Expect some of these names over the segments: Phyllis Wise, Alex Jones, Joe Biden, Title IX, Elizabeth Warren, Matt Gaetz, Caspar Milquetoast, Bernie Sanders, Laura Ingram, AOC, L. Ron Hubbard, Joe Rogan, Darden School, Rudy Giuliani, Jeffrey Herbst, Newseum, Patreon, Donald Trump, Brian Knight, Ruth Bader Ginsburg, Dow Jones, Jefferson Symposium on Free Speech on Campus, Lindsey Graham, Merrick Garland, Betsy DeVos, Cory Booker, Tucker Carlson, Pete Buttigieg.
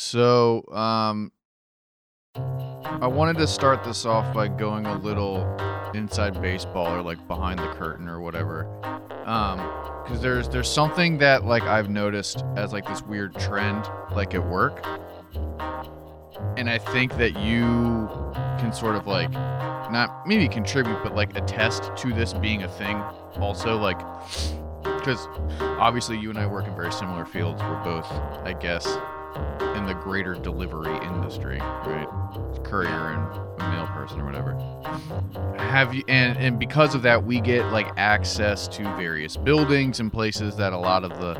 So, I wanted to start this off by going a little inside baseball, or like behind the curtain or whatever. Because there's something that like I've noticed as like this weird trend, like at work. And I think that you can sort of like, not maybe contribute, but like attest to this being a thing also, like, because obviously you and I work in very similar fields. We're both, I guess, in the greater delivery industry, right? Courier and mail person or whatever. Have you, and because of that, we get like access to various buildings and places that a lot of the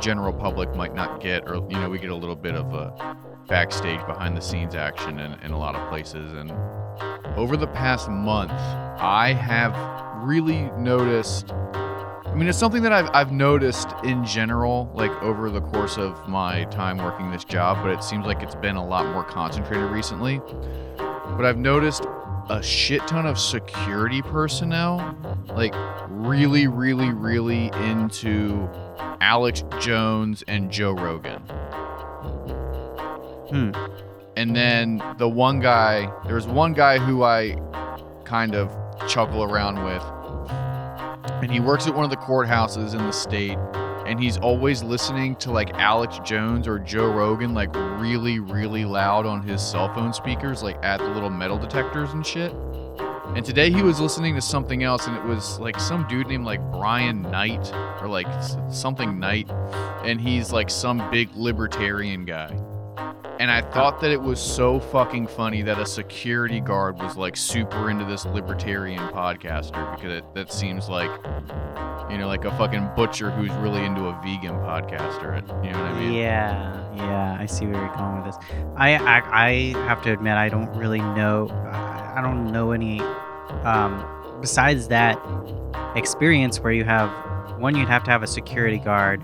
general public might not get, or, you know, we get a little bit of a backstage, behind the scenes action in a lot of places. And over the past month, I have really noticed, I mean, it's something that I've noticed in general, like over the course of my time working this job, but it seems like it's been a lot more concentrated recently. But I've noticed a shit ton of security personnel, like really, really, really into Alex Jones and Joe Rogan. And then the one guy, there was one guy who I kind of chuckle around with, and he works at one of the courthouses in the state, and he's always listening to like Alex Jones or Joe Rogan, like really, really loud on his cell phone speakers, like at the little metal detectors and shit. And today he was listening to something else, and it was like some dude named like Brian Knight or like something Knight, and he's like some big libertarian guy. And I thought that it was so fucking funny that a security guard was like super into this libertarian podcaster, because that seems like, you know, like a fucking butcher who's really into a vegan podcaster. You know what I mean? Yeah. I see where you're going with this. I have to admit, I don't really know. I don't know any besides that experience where you have one, you'd have to have a security guard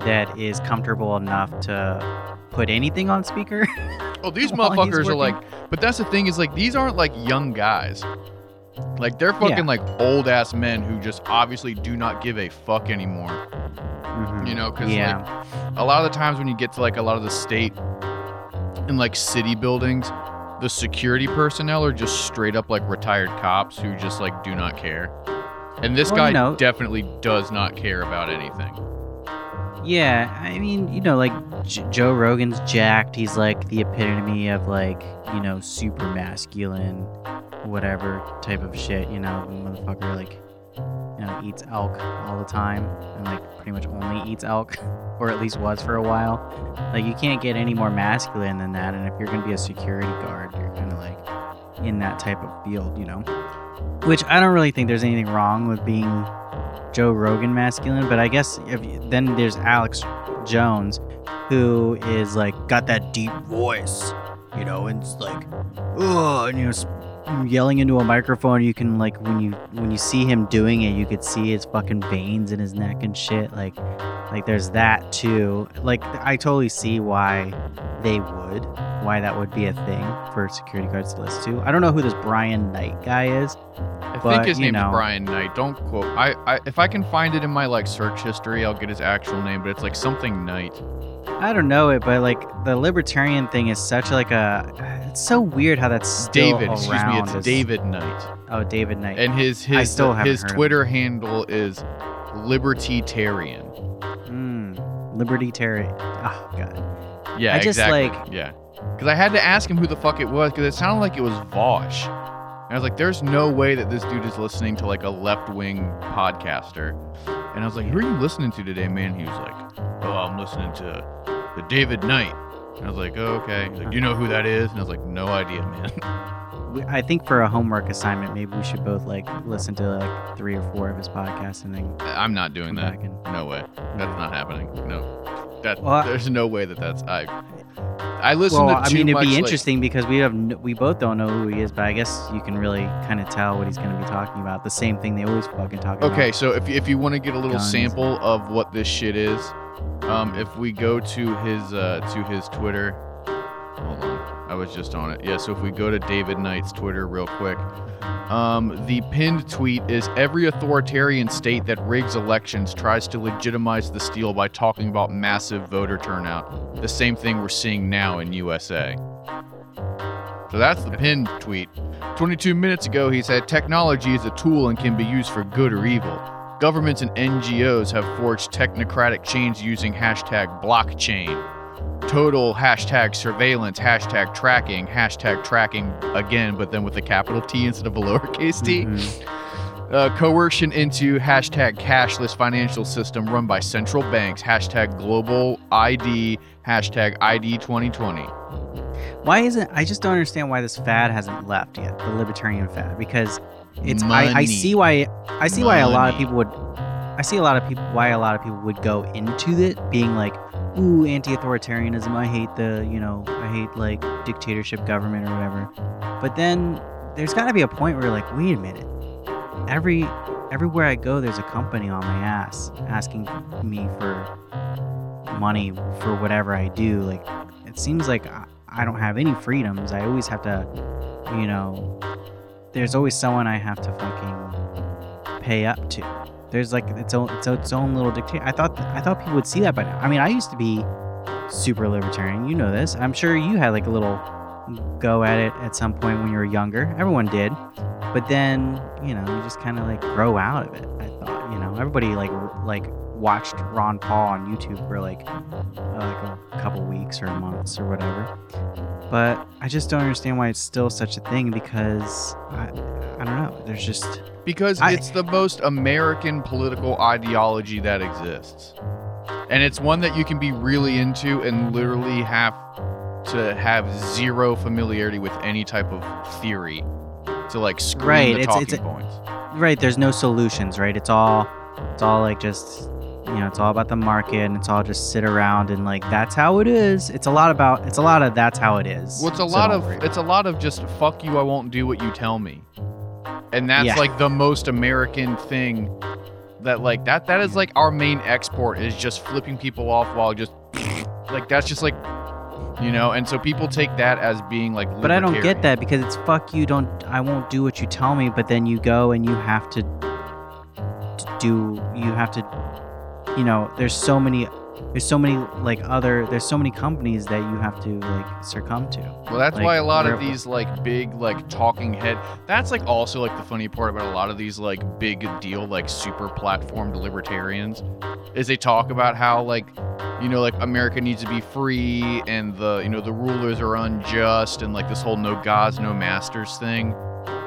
that is comfortable enough to put anything on speaker. Oh, these motherfuckers are like, but that's the thing is like, these aren't like young guys. Like they're fucking like old ass men who just obviously do not give a fuck anymore. You know, because like, a lot of the times when you get to like a lot of the state and like city buildings, the security personnel are just straight up like retired cops who just like do not care. And this guy definitely does not care about anything. Yeah, I mean, you know, like, Joe Rogan's jacked. He's, like, the epitome of, like, you know, super masculine, whatever type of shit, you know. The motherfucker, like, you know, eats elk all the time and, like, pretty much only eats elk, or at least was for a while. Like, you can't get any more masculine than that, and if you're going to be a security guard, you're kind of, like, in that type of field, you know. Which I don't really think there's anything wrong with being Joe Rogan masculine, but I guess then there's Alex Jones, who is like got that deep voice, you know, and it's like, oh, and you know, yelling into a microphone. You can like when you see him doing it, you could see his fucking veins in his neck and shit. Like there's that too. Like I totally see why that would be a thing for security guards to listen to. I don't know who this Brian Knight guy is. I think his name is Brian Knight. Don't quote. I if I can find it in my like search history, I'll get his actual name, but it's like something Knight. I don't know it, but like the libertarian thing is such like a. It's so weird how that's still David. Around. Excuse me, it's David Knight. Oh, David Knight. And his Twitter handle is Libertitarian. Libertitarian. Oh god. Yeah, exactly. Yeah, because I had to ask him who the fuck it was because it sounded like it was Vosh. And I was like, there's no way that this dude is listening to, like, a left-wing podcaster. And I was like, who are you listening to today, man? He was like, oh, I'm listening to the David Knight. And I was like, oh, okay. He's like, you know who that is? And I was like, no idea, man. I think for a homework assignment, maybe we should both, like, listen to, like, 3 or 4 of his podcasts and then... I'm not doing that. No way. That's not happening. No. There's no way that's... I listen to too much. Well, I mean, it'd be interesting because we both don't know who he is, but I guess you can really kind of tell what he's going to be talking about. The same thing they always fucking talk about. Okay, so if you want to get a little sample of what this shit is, if we go to his Twitter, Hold on. I was just on it. Yeah, so if we go to David Knight's Twitter real quick, the pinned tweet is, every authoritarian state that rigs elections tries to legitimize the steal by talking about massive voter turnout. The same thing we're seeing now in USA. So that's the pinned tweet. 22 minutes ago, he said, technology is a tool and can be used for good or evil. Governments and NGOs have forged technocratic change using hashtag blockchain. Total, hashtag surveillance, hashtag tracking again, but then with a capital T instead of a lowercase t. Mm-hmm. Coercion into hashtag cashless financial system run by central banks, hashtag global ID, hashtag ID 2020. I just don't understand why this fad hasn't left yet, the libertarian fad, because it's I see why a lot of people would go into it being like, ooh, anti-authoritarianism, I hate like dictatorship government or whatever. But then there's got to be a point where you're like, wait a minute, everywhere I go there's a company on my ass asking me for money for whatever I do. Like, it seems like I don't have any freedoms. I always have to, there's always someone I have to fucking pay up to. There's like its own little dictator. I thought people would see that by now. I mean, I used to be super libertarian. You know this. I'm sure you had like a little go at it at some point when you were younger. Everyone did. But then, you just kind of like grow out of it. I thought, everybody like watched Ron Paul on YouTube for like a couple weeks or months or whatever. But I just don't understand why it's still such a thing, because I don't know. There's just... Because it's the most American political ideology that exists. And it's one that you can be really into and literally have to have zero familiarity with any type of theory to like scream talking points. Right. There's no solutions, right? It's all like just... it's all about the market, and it's all just sit around and like, that's how it is. It's a lot of that's how it is. Well, it's a lot of just fuck you. I won't do what you tell me. And that's like the most American thing that like that is like our main export, is just flipping people off while just like, that's just like, and so people take that as being like, but I don't get that, because it's fuck you. I won't do what you tell me. But then you go and there's so many companies that you have to like succumb to. Well, that's like, why a lot of these like big like talking head. That's like also like the funny part about a lot of these like big deal like super platformed libertarians is they talk about how like like America needs to be free and the the rulers are unjust and like this whole no gods no masters thing.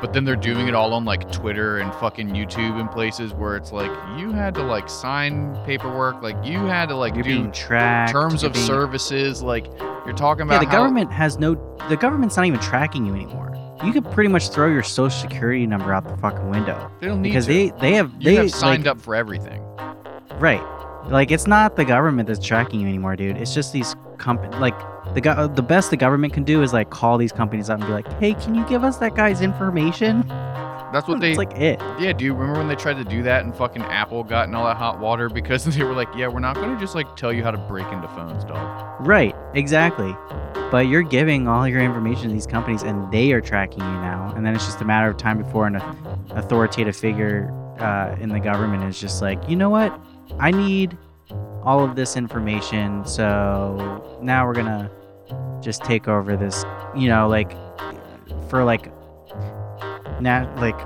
But then they're doing it all on like Twitter and fucking YouTube and places where it's like you had to like sign paperwork, like you had to like do terms of services, like you're talking about. Yeah, the government's not even tracking you anymore. You could pretty much throw your social security number out the fucking window. They don't need to, because they have signed up for everything. Right, like it's not the government that's tracking you anymore, dude. It's just these companies like. The best the government can do is like call these companies up and be like, hey, can you give us that guy's information? That's what it's like it. Yeah, dude. Remember when they tried to do that and fucking Apple got in all that hot water because they were like, yeah, we're not going to just like tell you how to break into phones, dog. Right. Exactly. But you're giving all your information to these companies and they are tracking you now. And then it's just a matter of time before an authoritative figure in the government is just like, you know what? I need all of this information. So now we're going to just take over this, like for like not like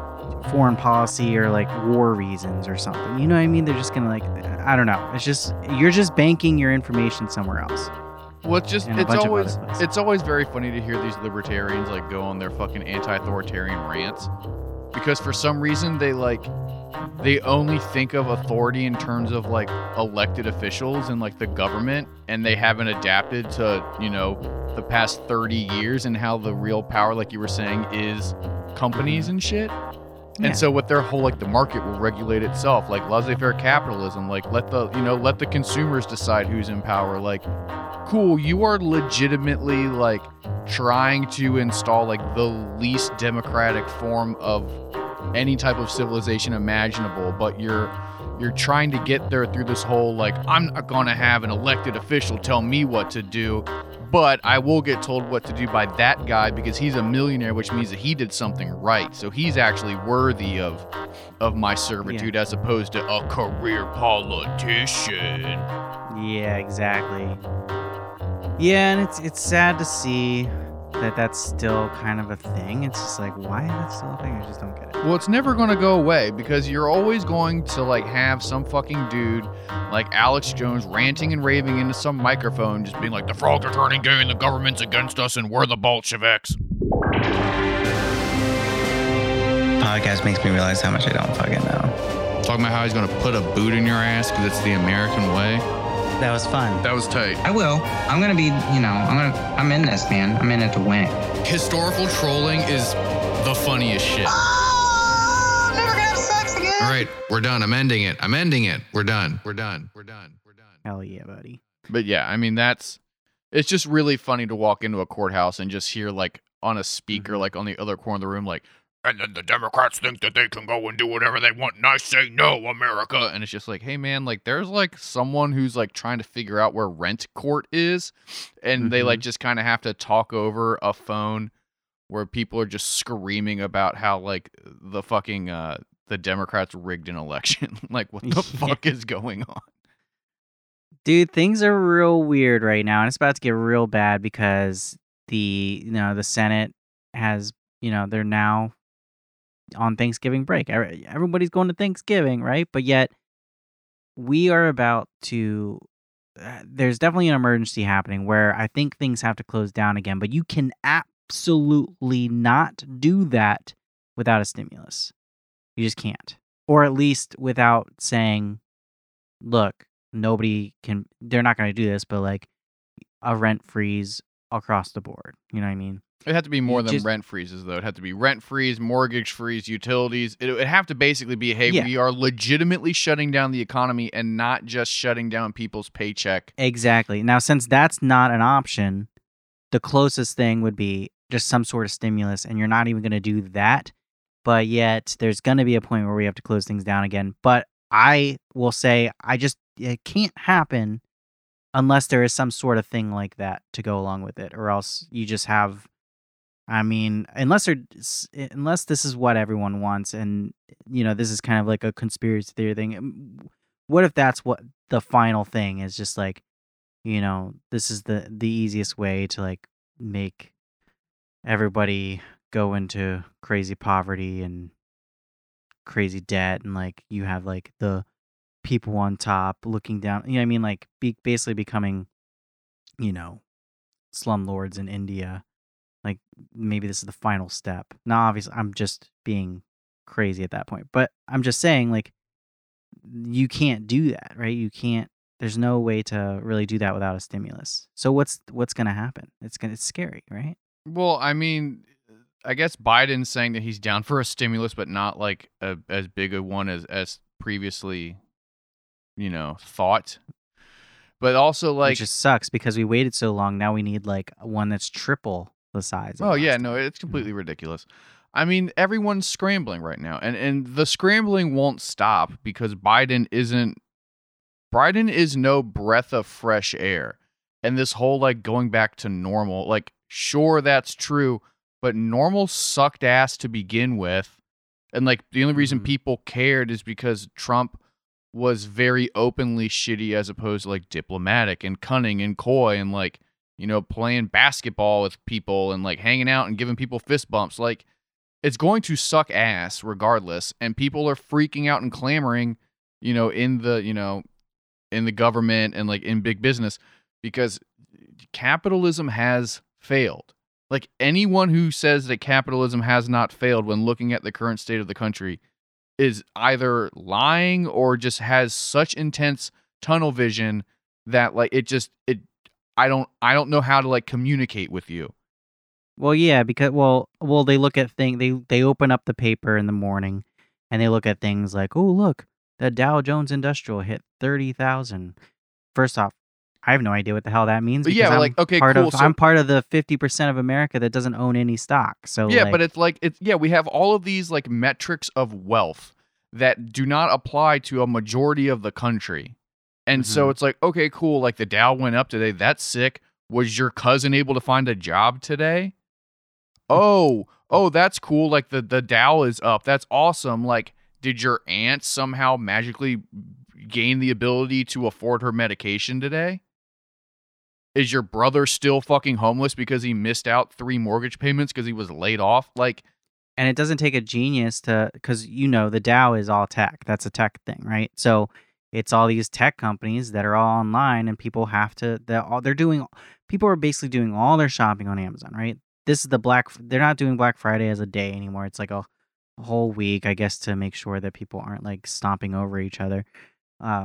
foreign policy or like war reasons or something. You know what I mean? They're just gonna like, I don't know. It's just, you're just banking your information somewhere else. Well, it's always very funny to hear these libertarians like go on their fucking anti-authoritarian rants, because for some reason they only think of authority in terms of like elected officials and like the government, and they haven't adapted to, the past 30 years and how the real power, like you were saying, is companies and shit. Yeah. And so with their whole, like the market will regulate itself, like laissez-faire capitalism, like let the consumers decide who's in power. Like, cool, you are legitimately like trying to install like the least democratic form of any type of civilization imaginable, but you're trying to get there through this whole like, I'm not gonna have an elected official tell me what to do, But I will get told what to do by that guy because he's a millionaire, which means that he did something right. So he's actually worthy of my servitude as opposed to a career politician. Yeah, exactly. Yeah, and it's sad to see that that's still kind of a thing. It's just like, why is that still a thing? I just don't get it. Well, it's never going to go away because you're always going to like have some fucking dude like Alex Jones ranting and raving into some microphone, just being like, the frogs are turning gay and the government's against us and we're the Bolsheviks. Podcast makes me realize how much I don't fucking know. Talking about how he's going to put a boot in your ass because it's the American way. That was fun. That was tight. I will. I'm going to be, you know, I'm in this, man. I'm in it to win. Historical trolling is the funniest shit. Oh, never going to have sex again. All right, we're done. I'm ending it. I'm ending it. We're done. We're done. We're done. We're done. Hell yeah, buddy. But yeah, I mean, it's just really funny to walk into a courthouse and just hear like on a speaker, like on the other corner of the room, like, and then the Democrats think that they can go and do whatever they want, and I say no, America. And it's just like, hey, man, like, there's, like, someone who's, like, trying to figure out where rent court is, and they, like, just kind of have to talk over a phone where people are just screaming about how, like, the fucking, the Democrats rigged an election. Like, what the fuck is going on? Dude, things are real weird right now, and it's about to get real bad because the Senate has, they're now on Thanksgiving break. Everybody's going to Thanksgiving, right? But yet we are about to, there's definitely an emergency happening where I think things have to close down again, but you can absolutely not do that without a stimulus. You just can't. Or at least without saying, look, they're not going to do this, but like a rent freeze across the board. You know what I mean? It'd have to be more than rent freezes, though. It'd have to be rent freeze, mortgage freeze, utilities. It'd have to basically be, hey, we are legitimately shutting down the economy and not just shutting down people's paycheck. Exactly. Now, since that's not an option, the closest thing would be just some sort of stimulus, and you're not even going to do that. But yet, there's going to be a point where we have to close things down again. But I will say, it can't happen unless there is some sort of thing like that to go along with it, or else you just have... I mean, unless this is what everyone wants, and, this is kind of like a conspiracy theory thing. What if that's what the final thing is, just like, this is the easiest way to like make everybody go into crazy poverty and crazy debt. And like, you have like the people on top looking down, you know what I mean? Like basically becoming, slumlords in India. Like, maybe this is the final step. Now, obviously, I'm just being crazy at that point. But I'm just saying, like, you can't do that, right? You can't. There's no way to really do that without a stimulus. So what's going to happen? It's scary, right? Well, I mean, I guess Biden's saying that he's down for a stimulus, but not, like, as big a one as previously, thought. But also, like... It just sucks because we waited so long. Now we need, like, one that's triple the size. Oh yeah, no, it's completely ridiculous. I mean, everyone's scrambling right now, and the scrambling won't stop because Biden is no breath of fresh air. And this whole like going back to normal, like, sure, that's true, but normal sucked ass to begin with. And like the only reason people cared is because Trump was very openly shitty as opposed to like diplomatic and cunning and coy and like playing basketball with people and like hanging out and giving people fist bumps. Like, it's going to suck ass regardless. And people are freaking out and clamoring, in the government and like in big business because capitalism has failed. Like, anyone who says that capitalism has not failed when looking at the current state of the country is either lying or just has such intense tunnel vision that like I don't know how to like communicate with you. Well, yeah, because they look at things. They open up the paper in the morning, and they look at things like, oh, look, the Dow Jones Industrial hit 30,000. First off, I have no idea what the hell that means. But yeah, I'm part of the 50% of America that doesn't own any stock. So yeah, like, but it's like we have all of these like metrics of wealth that do not apply to a majority of the country. And so it's like, okay, cool. Like, the Dow went up today. That's sick. was your cousin able to find a job today? Oh, that's cool. Like the Dow is up. That's awesome. Like, did your aunt somehow magically gain the ability to afford her medication today? Is your brother still fucking homeless because he missed out 3 mortgage payments because he was laid off? Like, and it doesn't take a genius to, because, you know, the Dow is all tech. That's a tech thing, right? So it's all these tech companies that are all online, and people have to, people are basically doing all their shopping on Amazon, right? This is they're not doing Black Friday as a day anymore. It's like a whole week, I guess, to make sure that people aren't like stomping over each other,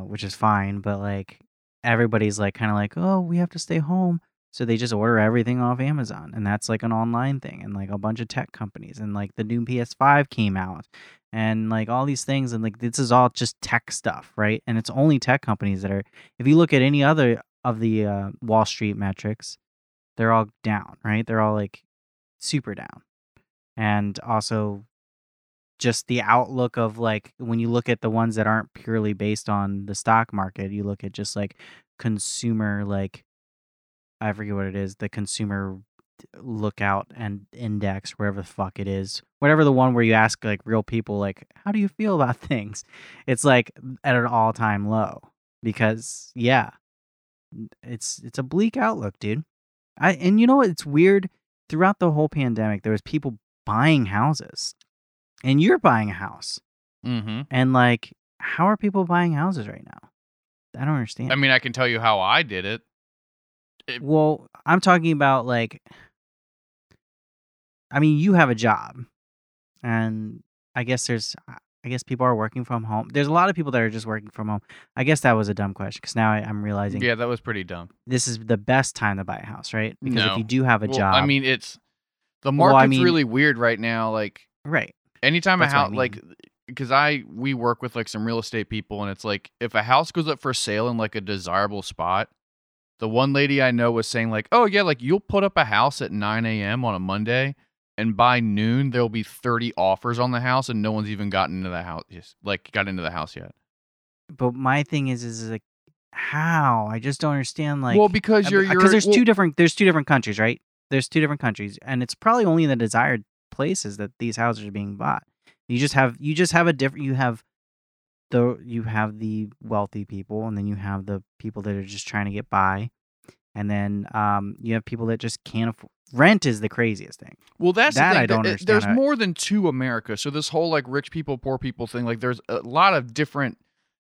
which is fine. But like everybody's like kind of like, oh, we have to stay home. So they just order everything off Amazon. And that's like an online thing, and like a bunch of tech companies, and like the new PS5 came out, and like all these things. And like, this is all just tech stuff, right? And it's only tech companies that are, if you look at any other of the Wall Street metrics, they're all down, right? They're all like super down. And also just the outlook of like, when you look at the ones that aren't purely based on the stock market, you look at just like consumer, like I forget what it is, the consumer lookout and index, wherever the fuck it is, whatever the one where you ask like real people, like, how do you feel about things? It's like at an all time low, because yeah, it's a bleak outlook, dude. And you know what? It's weird. Throughout the whole pandemic, there was people buying houses, and you're buying a house. Mm-hmm. And like, how are people buying houses right now? I don't understand. I mean, I can tell you how I did it. Well, I'm talking about like, I mean, you have a job, and I guess people are working from home. There's a lot of people that are just working from home. I guess that was a dumb question, because now I'm realizing. Yeah, that was pretty dumb. This is the best time to buy a house, right? Because if you do have a job. I mean, the market's really weird right now. Like, right. Anytime a house, like, because we work with like some real estate people, and it's like, if a house goes up for sale in like a desirable spot, the one lady I know was saying like, oh yeah, like you'll put up a house at 9 a.m. on a Monday, and by noon, there'll be 30 offers on the house, and no one's even got into the house yet. But my thing is like, how? I just don't understand. Like, well, because there's 2 different countries, right? There's 2 different countries, and it's probably only in the desired places that these houses are being bought. You have the wealthy people, and then you have the people that are just trying to get by, and then you have people that just can't afford. Rent is the craziest thing. Well, that's that the thing. I don't understand. There's more than 2 America. So this whole like rich people, poor people thing, like there's a lot of different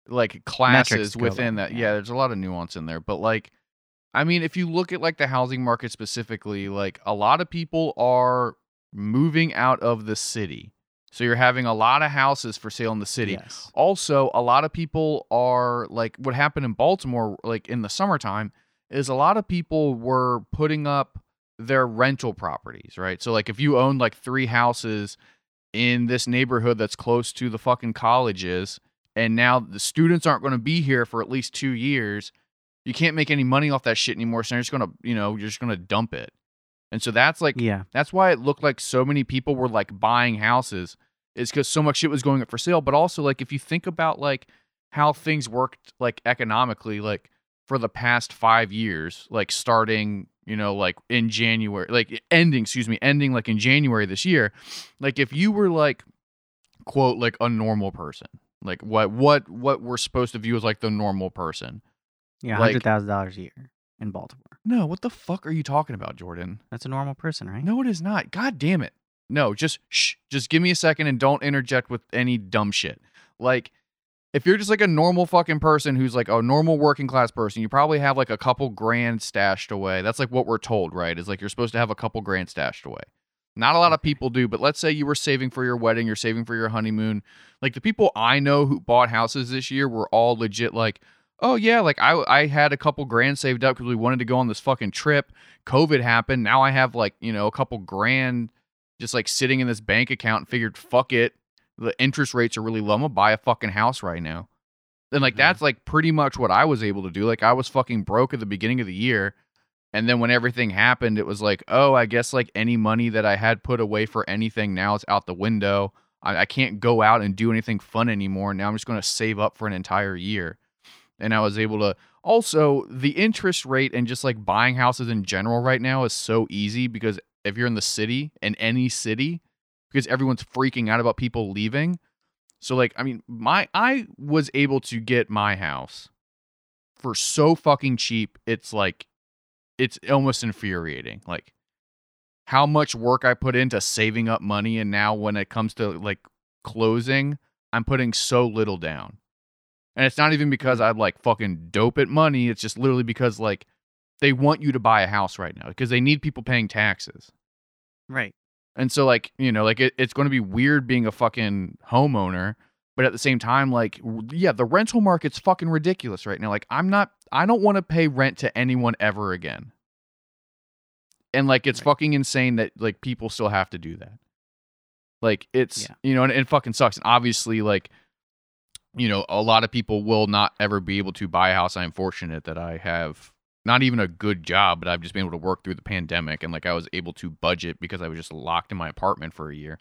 like classes within that. Yeah, there's a lot of nuance in there. But like, I mean, if you look at like the housing market specifically, like a lot of people are moving out of the city. So you're having a lot of houses for sale in the city. Yes. Also, a lot of people are like, what happened in Baltimore, like in the summertime, is a lot of people were putting up their rental properties, right? So like if you own like 3 houses in this neighborhood that's close to the fucking colleges, and now the students aren't going to be here for at least 2 years, you can't make any money off that shit anymore. So you're just going to dump it. And so that's like, yeah, that's why it looked like so many people were like buying houses, is because so much shit was going up for sale. But also like, if you think about like how things worked like economically, like for the past 5 years, like starting, you know, like in January, like ending like in January this year. Like if you were like, quote, like a normal person, like what we're supposed to view as like the normal person. Yeah. Like, $100,000 a year in Baltimore. No, what the fuck are you talking about, Jordan? That's a normal person, right? No, it is not. God damn it. No, just give me a second and don't interject with any dumb shit. Like, if you're just like a normal fucking person who's like a normal working class person, you probably have like a couple grand stashed away. That's like what we're told, right? Is like you're supposed to have a couple grand stashed away. Not a lot of people do, but let's say you were saving for your wedding, you're saving for your honeymoon. Like the people I know who bought houses this year were all legit like, oh yeah, like I had a couple grand saved up because we wanted to go on this fucking trip. COVID happened. Now I have like, you know, a couple grand just like sitting in this bank account, and figured fuck it. The interest rates are really low. I'm gonna buy a fucking house right now. And like, mm-hmm. That's like pretty much what I was able to do. Like I was fucking broke at the beginning of the year. And then when everything happened, it was like, oh, I guess like any money that I had put away for anything now is out the window. I can't go out and do anything fun anymore. Now I'm just going to save up for an entire year. And I was able to Also, the interest rate and just like buying houses in general right now is so easy, because if you're in the city, in any city, because everyone's freaking out about people leaving. So like, I mean, I was able to get my house for so fucking cheap. It's like, it's almost infuriating. Like how much work I put into saving up money. And now when it comes to like closing, I'm putting so little down. And it's not even because I'm like fucking dope at money. It's just literally because like they want you to buy a house right now because they need people paying taxes. Right. And so like, you know, like it's going to be weird being a fucking homeowner. But at the same time, like, yeah, the rental market's fucking ridiculous right now. Like I don't want to pay rent to anyone ever again. And like, it's fucking insane that like people still have to do that. Like it's, you know, and it fucking sucks. And obviously like, you know, a lot of people will not ever be able to buy a house. I am fortunate that I have not even a good job, but I've just been able to work through the pandemic. And like, I was able to budget because I was just locked in my apartment for a year.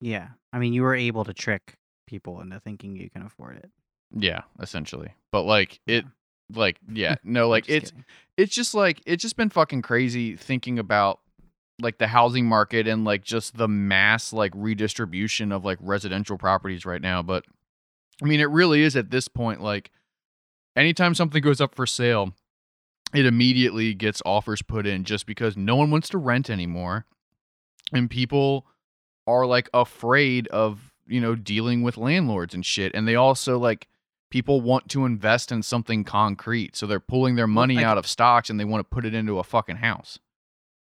Yeah. I mean, you were able to trick people into thinking you can afford it. Yeah, essentially. But like it, like, yeah, no, like it's, kidding. It's just like, it's just been fucking crazy thinking about like the housing market and like just the mass, like redistribution of like residential properties right now. But I mean, it really is at this point, like anytime something goes up for sale, it immediately gets offers put in just because no one wants to rent anymore. And people are like afraid of, you know, dealing with landlords and shit. And they also like people want to invest in something concrete. So they're pulling their money out of stocks and they want to put it into a fucking house.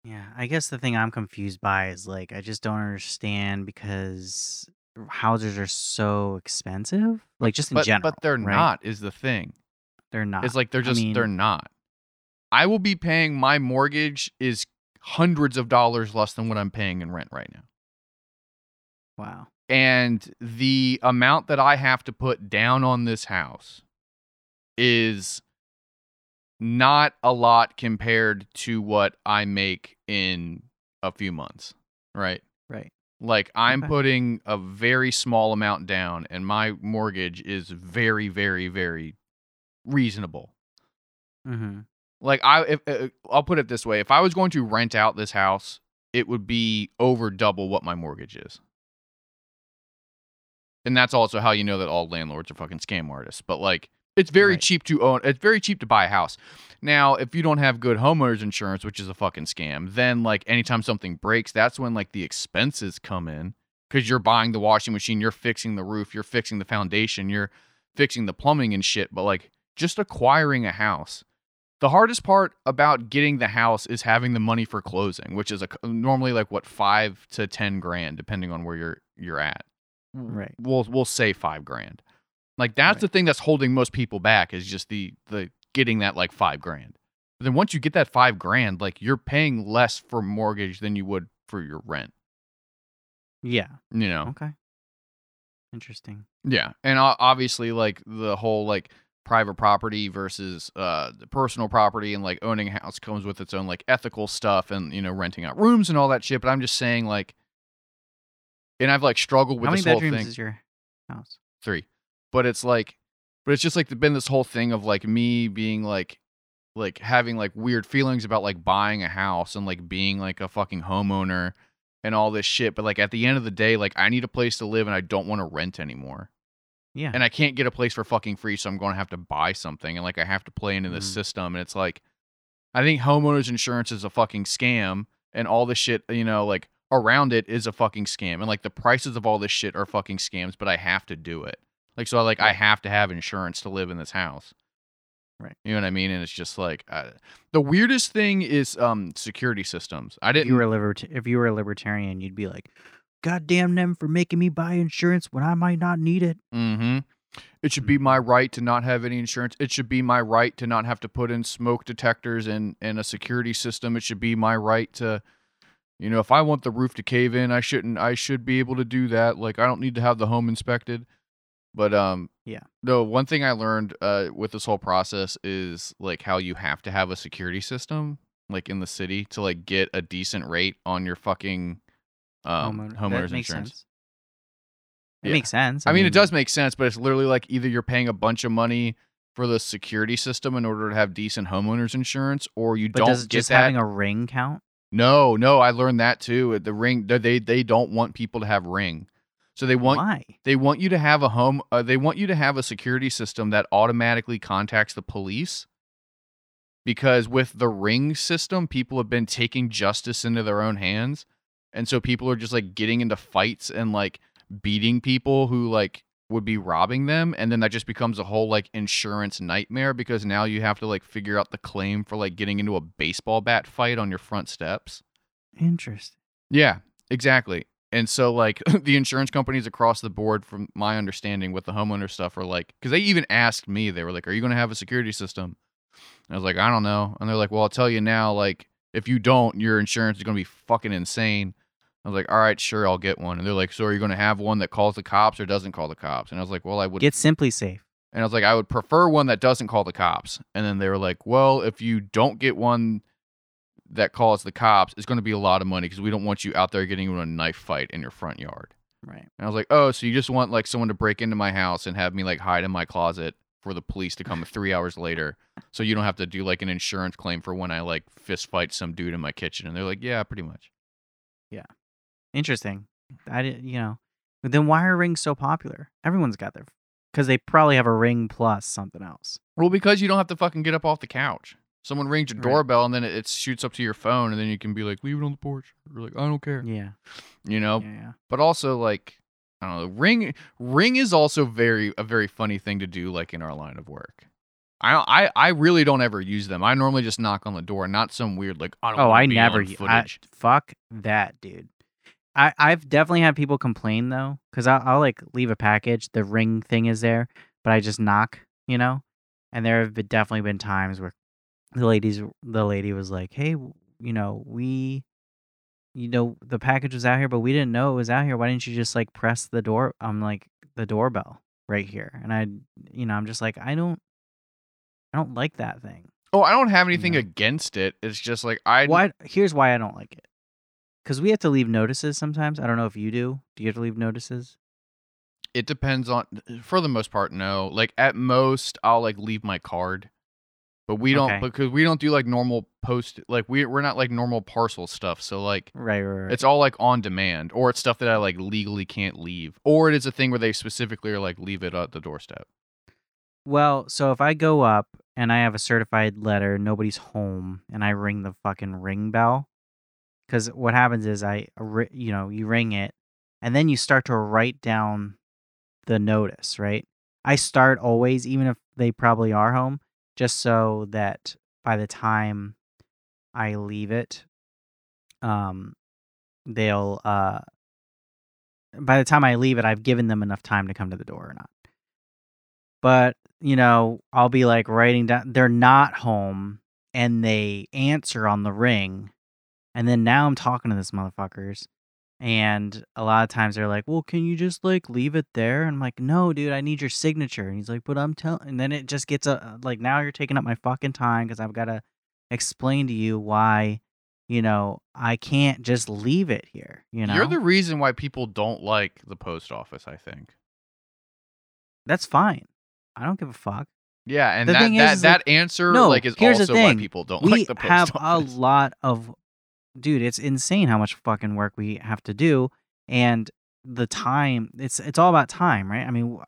Yeah. I guess the thing I'm confused by is like, I just don't understand because houses are so expensive. Like just in general. But they're not is the thing. They're not. It's like, they're just, they're not. I will be paying, my mortgage is hundreds of dollars less than what I'm paying in rent right now. Wow. And the amount that I have to put down on this house is not a lot compared to what I make in a few months, right? Right. Like I'm putting a very small amount down and my mortgage is very, very, very reasonable. Mm-hmm. Like I'll put it this way. If I was going to rent out this house, it would be over double what my mortgage is. And that's also how you know that all landlords are fucking scam artists. But like, it's very cheap to own. It's very cheap to buy a house. Now, if you don't have good homeowners insurance, which is a fucking scam, then like anytime something breaks, that's when like the expenses come in because you're buying the washing machine, you're fixing the roof, you're fixing the foundation, you're fixing the plumbing and shit. But like just acquiring a house. The hardest part about getting the house is having the money for closing, which is normally like what, $5,000 to $10,000, depending on where you're at. Right. We'll say $5,000. Like that's the thing that's holding most people back is just the getting that like $5,000. But then once you get that $5,000, like you're paying less for mortgage than you would for your rent. Yeah. You know. Okay. Interesting. Yeah, and obviously like the whole like private property versus the personal property and like owning a house comes with its own like ethical stuff and, you know, renting out rooms and all that shit. But I'm just saying like, and I've like struggled with this whole thing. How many bedrooms is your house? 3. But it's like, but it's just like been this whole thing of like me being like having like weird feelings about like buying a house and like being like a fucking homeowner and all this shit. But like at the end of the day, like I need a place to live and I don't want to rent anymore. Yeah. And I can't get a place for fucking free, so I'm going to have to buy something. And, like, I have to play into this system. And it's like, I think homeowners insurance is a fucking scam. And all this shit, you know, like, around it is a fucking scam. And, like, the prices of all this shit are fucking scams, but I have to do it. Like, so, like, I have to have insurance to live in this house. Right. You know what I mean? And it's just, like, the weirdest thing is security systems. If you were a libertarian, you'd be like, goddamn them for making me buy insurance when I might not need it. Mm-hmm. It should be my right to not have any insurance. It should be my right to not have to put in smoke detectors and a security system. It should be my right to, you know, if I want the roof to cave in, I should be able to do that. Like, I don't need to have the home inspected. But no, one thing I learned with this whole process is like how you have to have a security system like in the city to like get a decent rate on your fucking homeowners insurance. Sense. It makes sense. I mean, it does make sense, but it's literally like either you're paying a bunch of money for the security system in order to have decent homeowners insurance, or you don't get just that. Having a ring count? No, no, I learned that too. The ring, they don't want people to have ring, so they want they want you to have a home. They want you to have a security system that automatically contacts the police, because with the ring system, people have been taking justice into their own hands, and so people are just like getting into fights and like beating people who like would be robbing them, and then that just becomes a whole like insurance nightmare, because now you have to like figure out the claim for like getting into a baseball bat fight on your front steps. Interesting. Yeah, exactly. And so like the insurance companies across the board, from my understanding with the homeowner stuff, are like, because they even asked me, they were like, are you going to have a security system? And I was like, I don't know. And they're like, well, I'll tell you now, like if you don't, your insurance is going to be fucking insane. I was like, all right, sure, I'll get one. And they're like, so are you going to have one that calls the cops or doesn't call the cops? And I was like, well, I would get Simply Safe. And I was like, I would prefer one that doesn't call the cops. And then they were like, well, if you don't get one that calls the cops, it's going to be a lot of money, because we don't want you out there getting into a knife fight in your front yard. Right. And I was like, oh, so you just want like someone to break into my house and have me like hide in my closet for the police to come 3 hours later, so you don't have to do like an insurance claim for when I like fist fight some dude in my kitchen. And they're like, yeah, pretty much. Yeah. Interesting. I didn't, you know. But then why are rings so popular? Everyone's got their, because they probably have a ring plus something else. Well, because you don't have to fucking get up off the couch. Someone rings your doorbell, right, and then it shoots up to your phone, and then you can be like, leave it on the porch. Or like, I don't care. Yeah. You know? Yeah, yeah. But also, like, I don't know. Ring is also a very funny thing to do, like, in our line of work. I really don't ever use them. I normally just knock on the door, not some weird, like, I don't know. Oh, I never. Fuck that, dude. I've definitely had people complain, though, because I'll like leave a package, the ring thing is there, but I just knock, you know? And there have definitely been times where the lady was like, hey, you know, the package was out here, but we didn't know it was out here. Why didn't you just like press the door? I'm like, the doorbell right here. And I'm just like, I don't like that thing. Oh, I don't have anything against it. It's just like, here's why I don't like it. Because we have to leave notices sometimes. I don't know if you do. Do you have to leave notices? It depends on, for the most part, no. Like, at most, I'll, like, leave my card. But we don't, because we don't do, like, normal post, like, we're not, like, normal parcel stuff. So, like, right. It's all, like, on demand. Or it's stuff that I, like, legally can't leave. Or it is a thing where they specifically are, like, leave it at the doorstep. Well, so if I go up and I have a certified letter, nobody's home, and I ring the fucking ring bell. Because what happens is you ring it, and then you start to write down the notice, right? I start always, even if they probably are home, just so that by the time I leave it, by the time I leave it, I've given them enough time to come to the door or not. But, you know, I'll be like writing down, they're not home, and they answer on the ring. And then now I'm talking to these motherfuckers, and a lot of times they're like, well, can you just, like, leave it there? And I'm like, no, dude, I need your signature. And he's like, but I'm telling, and then it just gets, now you're taking up my fucking time, because I've got to explain to you why, you know, I can't just leave it here, you know? You're the reason why people don't like the post office, I think. That's fine. I don't give a fuck. Yeah, and is also why people don't like the post office. We have a lot of... Dude, it's insane how much fucking work we have to do, and the time, it's all about time, right? I mean,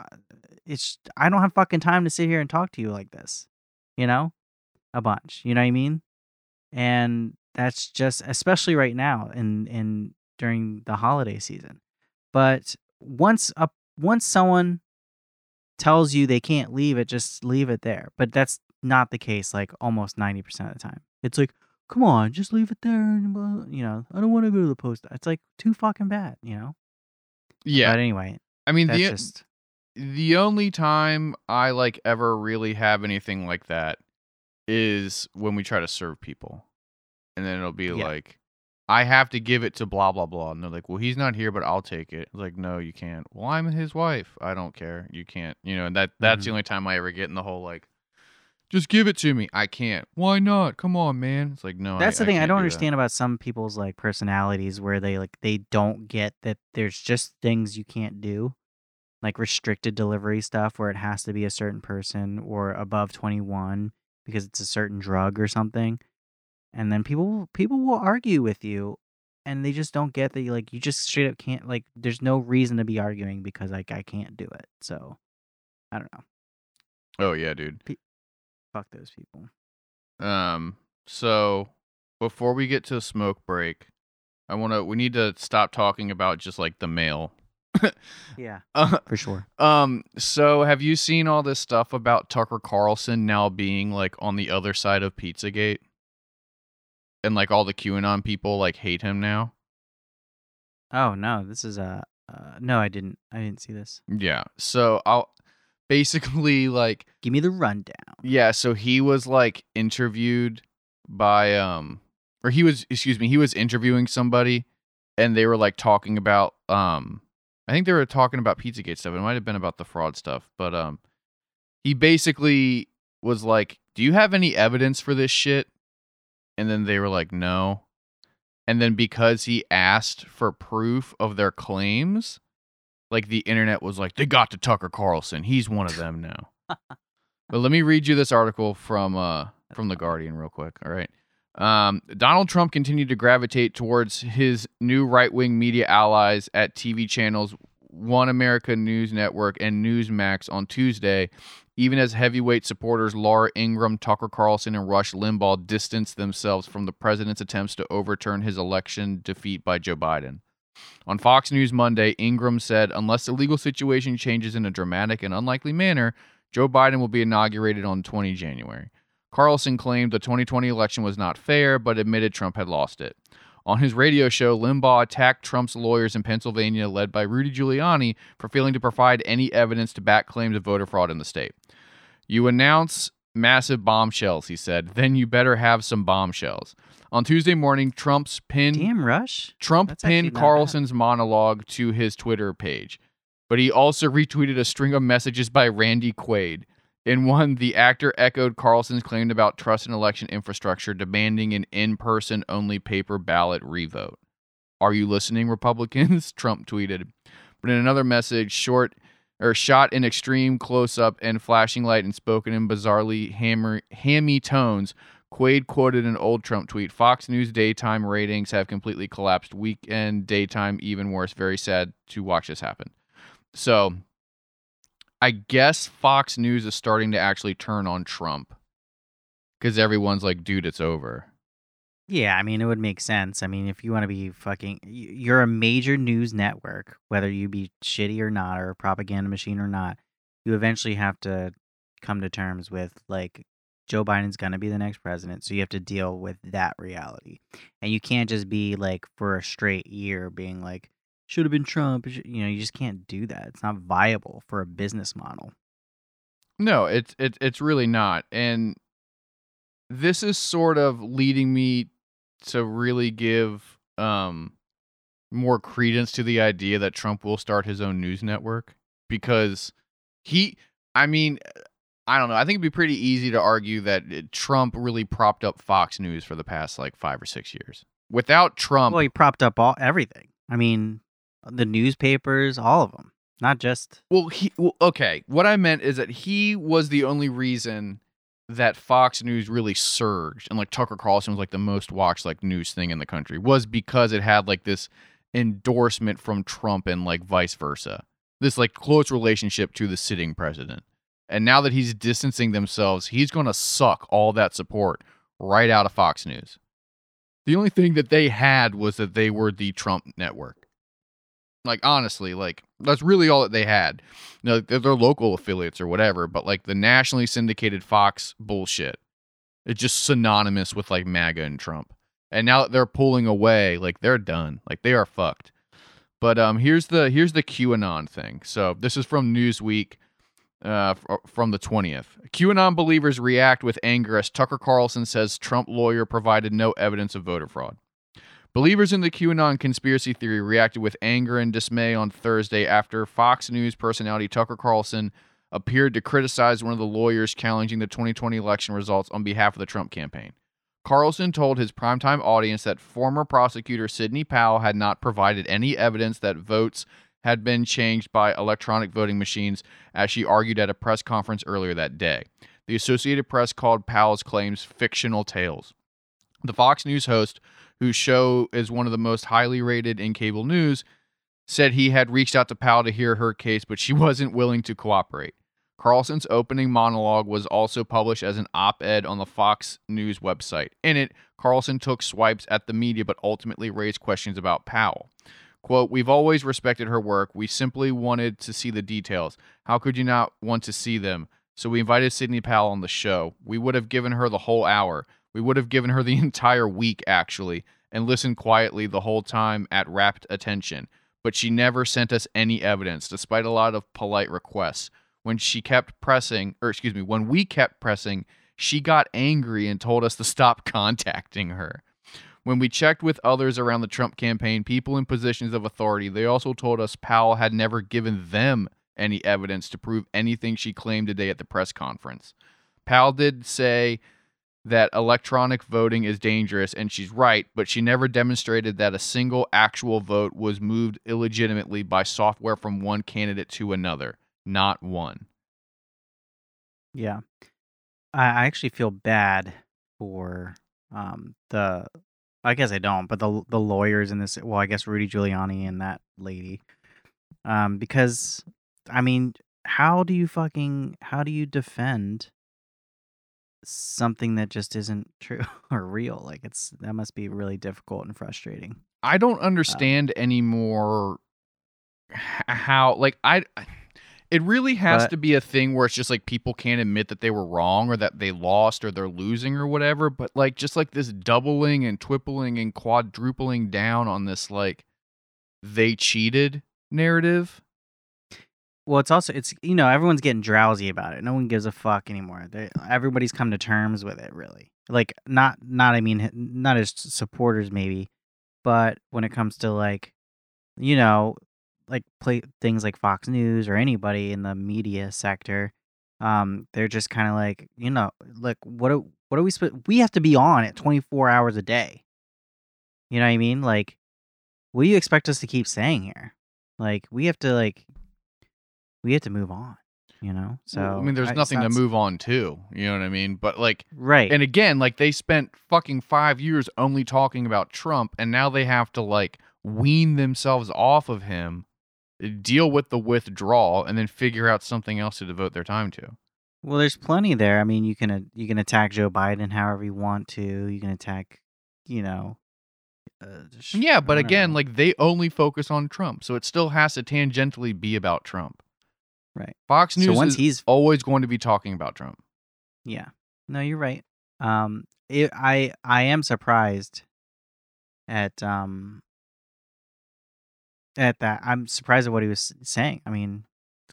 I don't have fucking time to sit here and talk to you like this, you know, a bunch, you know what I mean? And that's just, especially right now in during the holiday season. But once someone tells you they can't leave it, just leave it there. But that's not the case, like, almost 90% of the time. It's like, come on, just leave it there, and you know, I don't want to go to the post. It's like too fucking bad, you know? Yeah. But anyway, I mean, the only time I like ever really have anything like that is when we try to serve people. And then it'll be like, I have to give it to blah, blah, blah. And they're like, well, he's not here, but I'll take it. It's like, no, you can't. Well, I'm his wife. I don't care. You can't, you know, and that's the only time I ever get in the whole like, just give it to me. I can't. Why not? Come on, man. It's like, no. That's the thing I don't understand about some people's like personalities, where they don't get that there's just things you can't do. like restricted delivery stuff where it has to be a certain person or above 21 because it's a certain drug or something. And then people will argue with you, and they just don't get that. You just straight up can't, there's no reason to be arguing because I can't do it. So I don't know. Oh yeah, dude. Fuck those people. So before we get to a smoke break, we need to stop talking about just the mail. Yeah, for sure. So have you seen all this stuff about Tucker Carlson now being on the other side of Pizzagate? And all the QAnon people hate him now? Oh no, this is no, I didn't see this. Yeah. So I'll basically give me the rundown. Yeah, so he was interviewed by he was interviewing somebody, and they were talking about I think they were talking about Pizzagate stuff. It might have been about the fraud stuff, but he basically was "Do you have any evidence for this shit?" And then they were "No." And then because he asked for proof of their claims, the internet was "They got to Tucker Carlson. He's one of them now." But let me read you this article from The Guardian real quick. All right. Donald Trump continued to gravitate towards his new right-wing media allies at TV channels One America News Network and Newsmax on Tuesday, even as heavyweight supporters Laura Ingram, Tucker Carlson, and Rush Limbaugh distanced themselves from the president's attempts to overturn his election defeat by Joe Biden. On Fox News Monday, Ingram said, "Unless the legal situation changes in a dramatic and unlikely manner, Joe Biden will be inaugurated on 20 January. Carlson claimed the 2020 election was not fair, but admitted Trump had lost it. On his radio show, Limbaugh attacked Trump's lawyers in Pennsylvania, led by Rudy Giuliani, for failing to provide any evidence to back claims of voter fraud in the state. "You announce massive bombshells," he said. "Then you better have some bombshells." On Tuesday morning, Trump pinned Carlson's monologue to his Twitter page, but he also retweeted a string of messages by Randy Quaid. In one, the actor echoed Carlson's claim about trust in election infrastructure, demanding an in-person only paper ballot revote. "Are you listening, Republicans?" Trump tweeted. But in another message, shot in extreme close-up and flashing light and spoken in bizarrely hammy tones, Quaid quoted an old Trump tweet: "Fox News daytime ratings have completely collapsed. Weekend daytime even worse. Very sad to watch this happen." So I guess Fox News is starting to actually turn on Trump because everyone's dude, it's over. Yeah, it would make sense. If you want to be you're a major news network, whether you be shitty or not, or a propaganda machine or not, you eventually have to come to terms with, Joe Biden's going to be the next president, so you have to deal with that reality. And you can't just be, for a straight year being should have been Trump. You just can't do that. It's not viable for a business model. No, it's really not. And this is sort of leading me to really give more credence to the idea that Trump will start his own news network, because I don't know. I think it'd be pretty easy to argue that Trump really propped up Fox News for the past 5 or 6 years. Without Trump, well, he propped up everything. The newspapers, all of them, not just... Okay. What I meant is that he was the only reason that Fox News really surged, and Tucker Carlson was the most watched news thing in the country, was because it had this endorsement from Trump and vice versa, this close relationship to the sitting president. And now that he's distancing themselves, he's going to suck all that support right out of Fox News. The only thing that they had was that they were the Trump network. Honestly, that's really all that they had. No, they're local affiliates or whatever, but the nationally syndicated Fox bullshit, it's just synonymous with MAGA and Trump. And now that they're pulling away, they're done. They are fucked. But here's the QAnon thing. So this is from Newsweek, from the 20th. QAnon believers react with anger as Tucker Carlson says Trump lawyer provided no evidence of voter fraud. Believers in the QAnon conspiracy theory reacted with anger and dismay on Thursday after Fox News personality Tucker Carlson appeared to criticize one of the lawyers challenging the 2020 election results on behalf of the Trump campaign. Carlson told his primetime audience that former prosecutor Sidney Powell had not provided any evidence that votes had been changed by electronic voting machines, as she argued at a press conference earlier that day. The Associated Press called Powell's claims fictional tales. The Fox News host, whose show is one of the most highly rated in cable news, said he had reached out to Powell to hear her case, but she wasn't willing to cooperate. Carlson's opening monologue was also published as an op-ed on the Fox News website. In it, Carlson took swipes at the media, but ultimately raised questions about Powell. Quote, "We've always respected her work. We simply wanted to see the details. How could you not want to see them? So we invited Sidney Powell on the show. We would have given her the whole hour. We would have given her the entire week, actually, and listened quietly the whole time at rapt attention. But she never sent us any evidence, despite a lot of polite requests. When we kept pressing, she got angry and told us to stop contacting her. When we checked with others around the Trump campaign, people in positions of authority, they also told us Powell had never given them any evidence to prove anything she claimed today at the press conference. Powell did say that electronic voting is dangerous, and she's right, but she never demonstrated that a single actual vote was moved illegitimately by software from one candidate to another. Not one." Yeah. I actually feel bad for the lawyers in this, well, I guess Rudy Giuliani and that lady. Because, I mean, how do you defend something that just isn't true or real? Like, that must be really difficult and frustrating. I don't understand anymore how, like, it really has to be a thing where it's just like people can't admit that they were wrong or that they lost or they're losing or whatever. But like, just like this doubling and tripling and quadrupling down on this, like, they cheated narrative. Well, it's also, everyone's getting drowsy about it. No one gives a fuck anymore. Everybody's come to terms with it, really. Like, not as supporters maybe, but when it comes to play things like Fox News or anybody in the media sector, they're just kind of like, like, what are we supposed? We have to be on it 24 hours a day. You know what I mean? Like, what do you expect us to keep saying here? Like, we have to move on. You know? So well, I mean, there's nothing to move on to. You know what I mean? But like, right. And again, like, they spent fucking 5 years only talking about Trump, and now they have to like wean themselves off of him, deal with the withdrawal, and then figure out something else to devote their time to. Well, there's plenty there. I mean, you can attack Joe Biden however you want to. You can attack, yeah, but again, like, they only focus on Trump, so it still has to tangentially be about Trump. Right. Fox News is always going to be talking about Trump. Yeah. No, you're right. I am surprised at that. I'm surprised at what he was saying. I mean,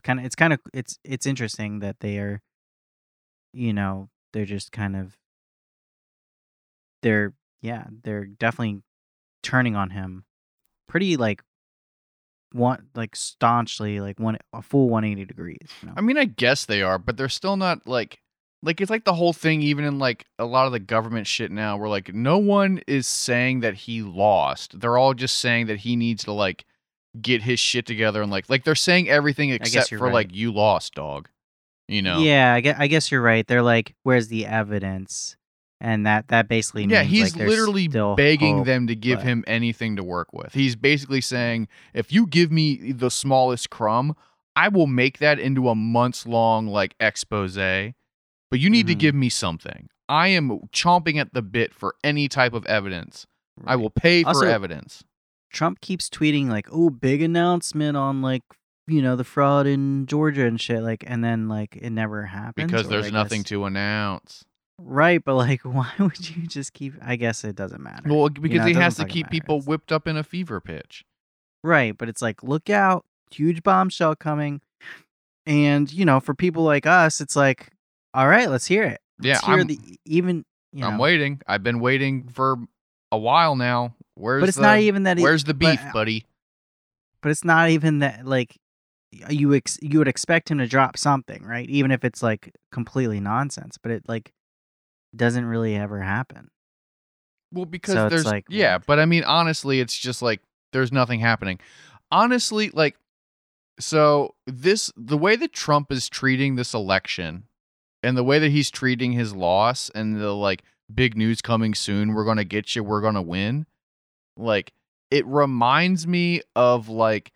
it's interesting that they are, they're just kind of, they're definitely turning on him pretty staunchly, a full 180 degrees. I mean, I guess they are, but they're still not like it's like the whole thing, even in like a lot of the government shit now, where like no one is saying that he lost. They're all just saying that he needs to like get his shit together, and like they're saying everything except for right. Like, you lost, dog. Yeah, I guess you're right. They're like, where's the evidence? And that basically means he's like literally begging them to give him anything to work with. He's basically saying, if you give me the smallest crumb, I will make that into a months long like expose. But you need to give me something. I am chomping at the bit for any type of evidence. Right. I will pay for evidence. Trump keeps tweeting like, "Oh, big announcement on the fraud in Georgia and shit," and then it never happens because there's nothing to announce. Right, but why would you just keep? I guess it doesn't matter. Well, because he has to keep people whipped up in a fever pitch. Right, but it's like, look out, huge bombshell coming, and for people like us, it's like, all right, let's hear it. I'm waiting. I've been waiting for a while now. Where's the beef, buddy? But it's not even that. Like, you would expect him to drop something, right? Even if it's completely nonsense, but it doesn't really ever happen. Well, because so there's but I mean, honestly, it's just there's nothing happening. Honestly, So the way that Trump is treating this election and the way that he's treating his loss and the like big news coming soon, we're going to get you, we're going to win. Like, it reminds me of like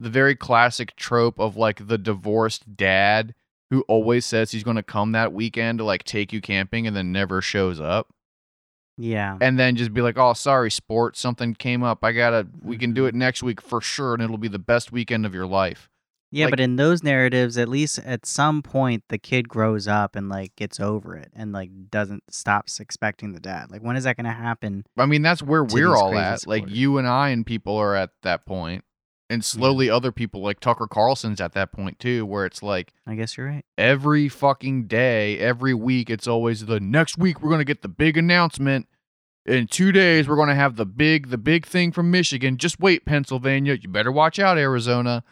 the very classic trope of like the divorced dad who always says he's going to come that weekend to like take you camping and then never shows up. Yeah. And then just be like, oh, sorry, sport. Something came up. We can do it next week for sure. And it'll be the best weekend of your life. Yeah. Like, but in those narratives, at least at some point, the kid grows up and like gets over it and like doesn't stop expecting the dad. Like, when is that going to happen? I mean, that's where we're all at. Supporters. Like, you and I and people are at that point. And slowly other people like Tucker Carlson's at that point too, where it's like, I guess you're right. Every fucking day, every week, it's always the next week we're going to get the big announcement. In 2 days, we're going to have the big thing from Michigan. Just wait, Pennsylvania. You better watch out, Arizona.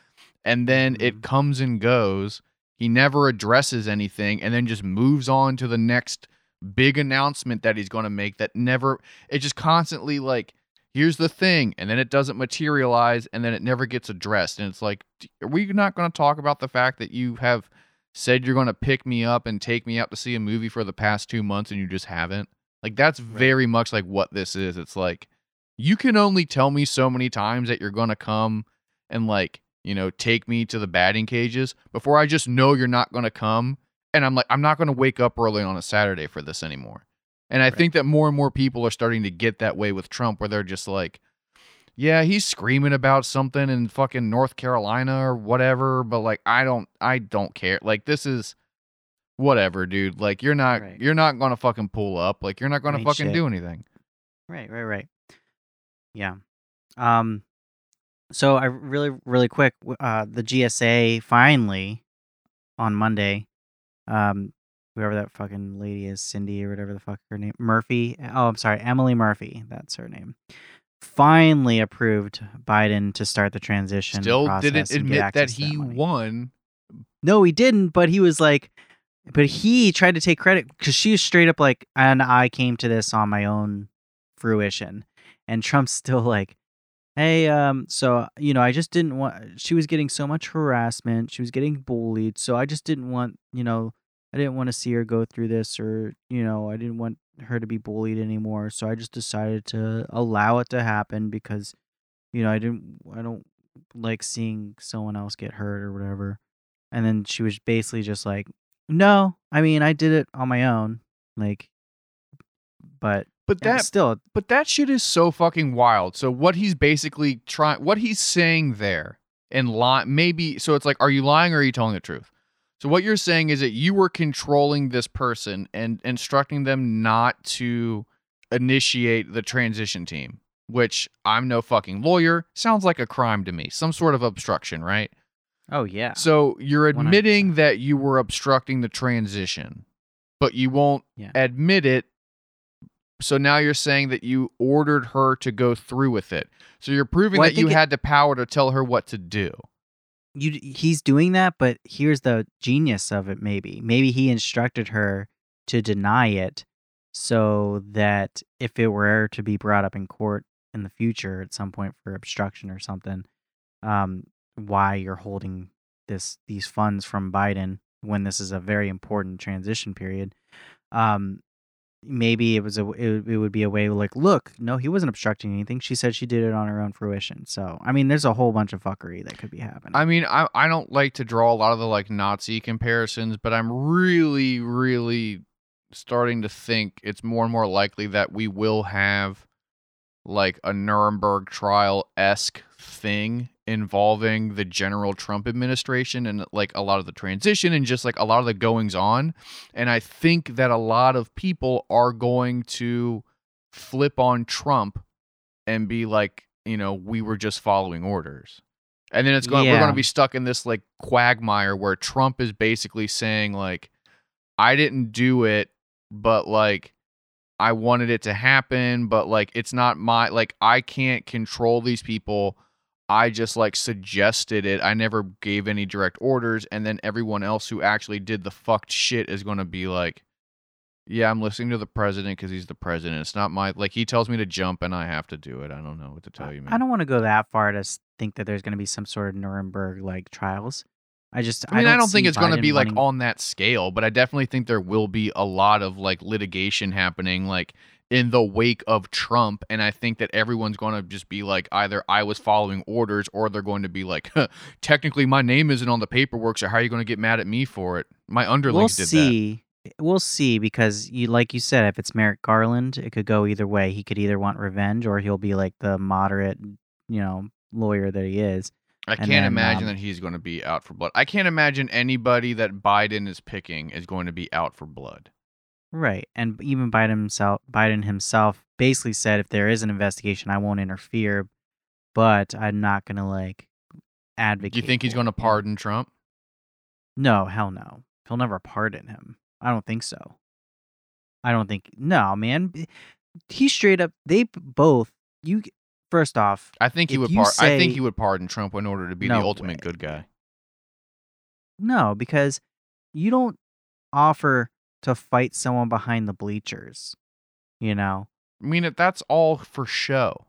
And then it comes and goes. He never addresses anything and then just moves on to the next big announcement that he's going to make that never, it just constantly like, here's the thing, and then it doesn't materialize, and then it never gets addressed. And it's like, are we not going to talk about the fact that you have said you're going to pick me up and take me out to see a movie for the past 2 months, and you just haven't? Like, that's very much like what this is. It's like, you can only tell me so many times that you're going to come and, like, you know, take me to the batting cages before I just know you're not going to come. And I'm like, I'm not going to wake up early on a Saturday for this anymore. And I think that more and more people are starting to get that way with Trump, where they're just like, yeah, he's screaming about something in fucking North Carolina or whatever, but like, I don't care. Like, this is whatever, dude. Like, you're not going to fucking pull up. Like, you're not going to fucking do anything. Right. Yeah. So I really, really quick, the GSA finally on Monday, whoever that fucking lady is, Cindy or whatever the fuck her name, Murphy. Oh, I'm sorry, Emily Murphy. That's her name. Finally approved Biden to start the transition. Still didn't admit that he won. No, he didn't. But he was like, but he tried to take credit because she was straight up like, and I came to this on my own fruition. And Trump's still like, hey, so, you know, I just didn't want. She was getting so much harassment. She was getting bullied. So I just didn't want, you know. I didn't want to see her go through this, or, you know, I didn't want her to be bullied anymore. So I just decided to allow it to happen because, you know, I don't like seeing someone else get hurt or whatever. And then she was basically just like, no, I mean, I did it on my own. Like, but that shit is so fucking wild. So what he's basically what he's saying there and maybe, so it's like, are you lying or are you telling the truth? So what you're saying is that you were controlling this person and instructing them not to initiate the transition team, which I'm no fucking lawyer. Sounds like a crime to me. Some sort of obstruction, right? Oh, yeah. So you're admitting 100%. That you were obstructing the transition, but you won't admit it. So now you're saying that you ordered her to go through with it. So you're proving that you had the power to tell her what to do. He's doing that, but here's the genius of it. Maybe he instructed her to deny it so that if it were to be brought up in court in the future at some point for obstruction or something, why you're holding these funds from Biden when this is a very important transition period. Maybe it would be a way like, look, no, he wasn't obstructing anything. She said she did it on her own fruition. So, I mean, there's a whole bunch of fuckery that could be happening. I mean, I don't like to draw a lot of the like Nazi comparisons, but I'm really, really starting to think it's more and more likely that we will have like a Nuremberg trial-esque thing involving the general Trump administration and like a lot of the transition and just like a lot of the goings on. And I think that a lot of people are going to flip on Trump and be like, you know, we were just following orders. And then we're going to be stuck in this like quagmire where Trump is basically saying like, I didn't do it, but like, I wanted it to happen, but like, it's not like, I can't control these people. I just like suggested it. I never gave any direct orders. And then everyone else who actually did the fucked shit is going to be like, yeah, I'm listening to the president because he's the president. It's not my, like, he tells me to jump and I have to do it. I don't know what to tell you, man. I don't want to go that far to think that there's going to be some sort of Nuremberg like trials. I don't think it's going to be like on that scale, but I definitely think there will be a lot of like litigation happening like in the wake of Trump. And I think that everyone's going to just be like, either I was following orders, or they're going to be like, technically my name isn't on the paperwork, so how are you going to get mad at me for it? My underlings did that. We'll see, because you, like you said, if it's Merrick Garland, it could go either way. He could either want revenge, or he'll be like the moderate, you know, lawyer that he is. I can't imagine that he's going to be out for blood. I can't imagine anybody that Biden is picking is going to be out for blood. Right. And even Biden himself basically said, if there is an investigation, I won't interfere, but I'm not going to like advocate. Do you think he's going to pardon Trump? No, hell no. He'll never pardon him. I don't think so. No, man. He straight up, they both, you... First off, I think he would pardon Trump in order to be the ultimate good guy. No, because you don't offer to fight someone behind the bleachers, you know? I mean, that's all for show.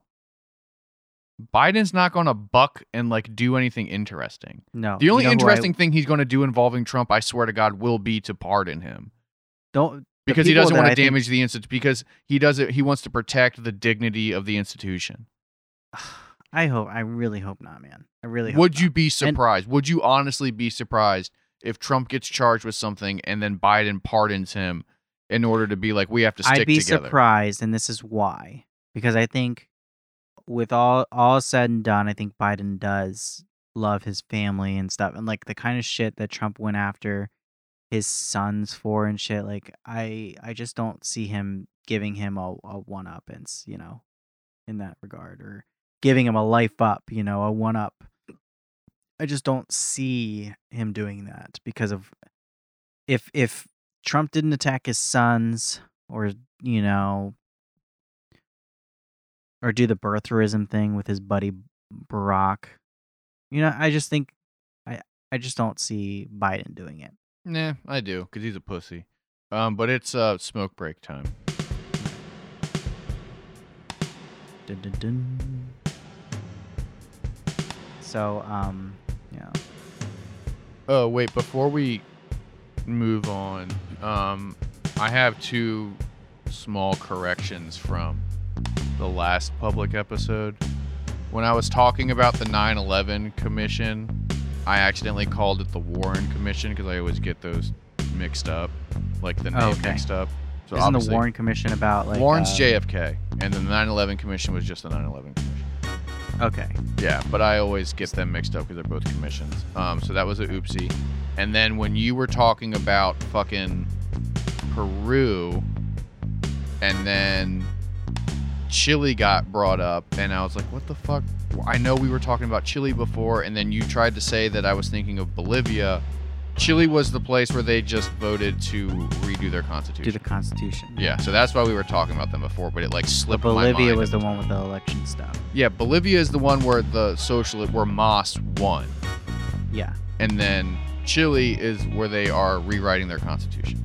Biden's not going to buck and like do anything interesting. No. The only interesting thing he's going to do involving Trump, I swear to God, will be to pardon him. Because he doesn't want to damage the institution, because he wants to protect the dignity of the institution. I really hope not, man. I really hope not. Would you be surprised? Would you honestly be surprised if Trump gets charged with something and then Biden pardons him in order to be like, we have to stick together? I'd be surprised, and this is why. Because I think with all said and done, I think Biden does love his family and stuff. And like the kind of shit that Trump went after his sons for and shit, like, I just don't see him giving him a one-uppance, you know, in that regard, or giving him a life up, you know, a one-up. I just don't see him doing that, because of if Trump didn't attack his sons, or, you know, or do the birtherism thing with his buddy Barack, you know, I just think I just don't see Biden doing it. Nah, I do, because he's a pussy. But it's smoke break time. Dun, dun, dun. So, yeah. Oh, wait, before we move on, I have two small corrections from the last public episode. When I was talking about the 9/11 commission, I accidentally called it the Warren Commission, because I always get those mixed up, like the name mixed up. So isn't the Warren Commission about like... Warren's JFK, and then the 9/11 Commission was just the 9/11 Commission. Okay. Yeah, but I always get them mixed up because they're both commissions. So that was a oopsie. And then when you were talking about fucking Peru, and then Chile got brought up, and I was like, what the fuck? I know we were talking about Chile before, and then you tried to say that I was thinking of Bolivia. Chile was the place where they just voted to redo their constitution. Do the constitution. Yeah, so that's why we were talking about them before, but it like slipped my mind. Bolivia was the one with the election stuff. Yeah, Bolivia is the one where where Mas won. Yeah. And then Chile is where they are rewriting their constitution.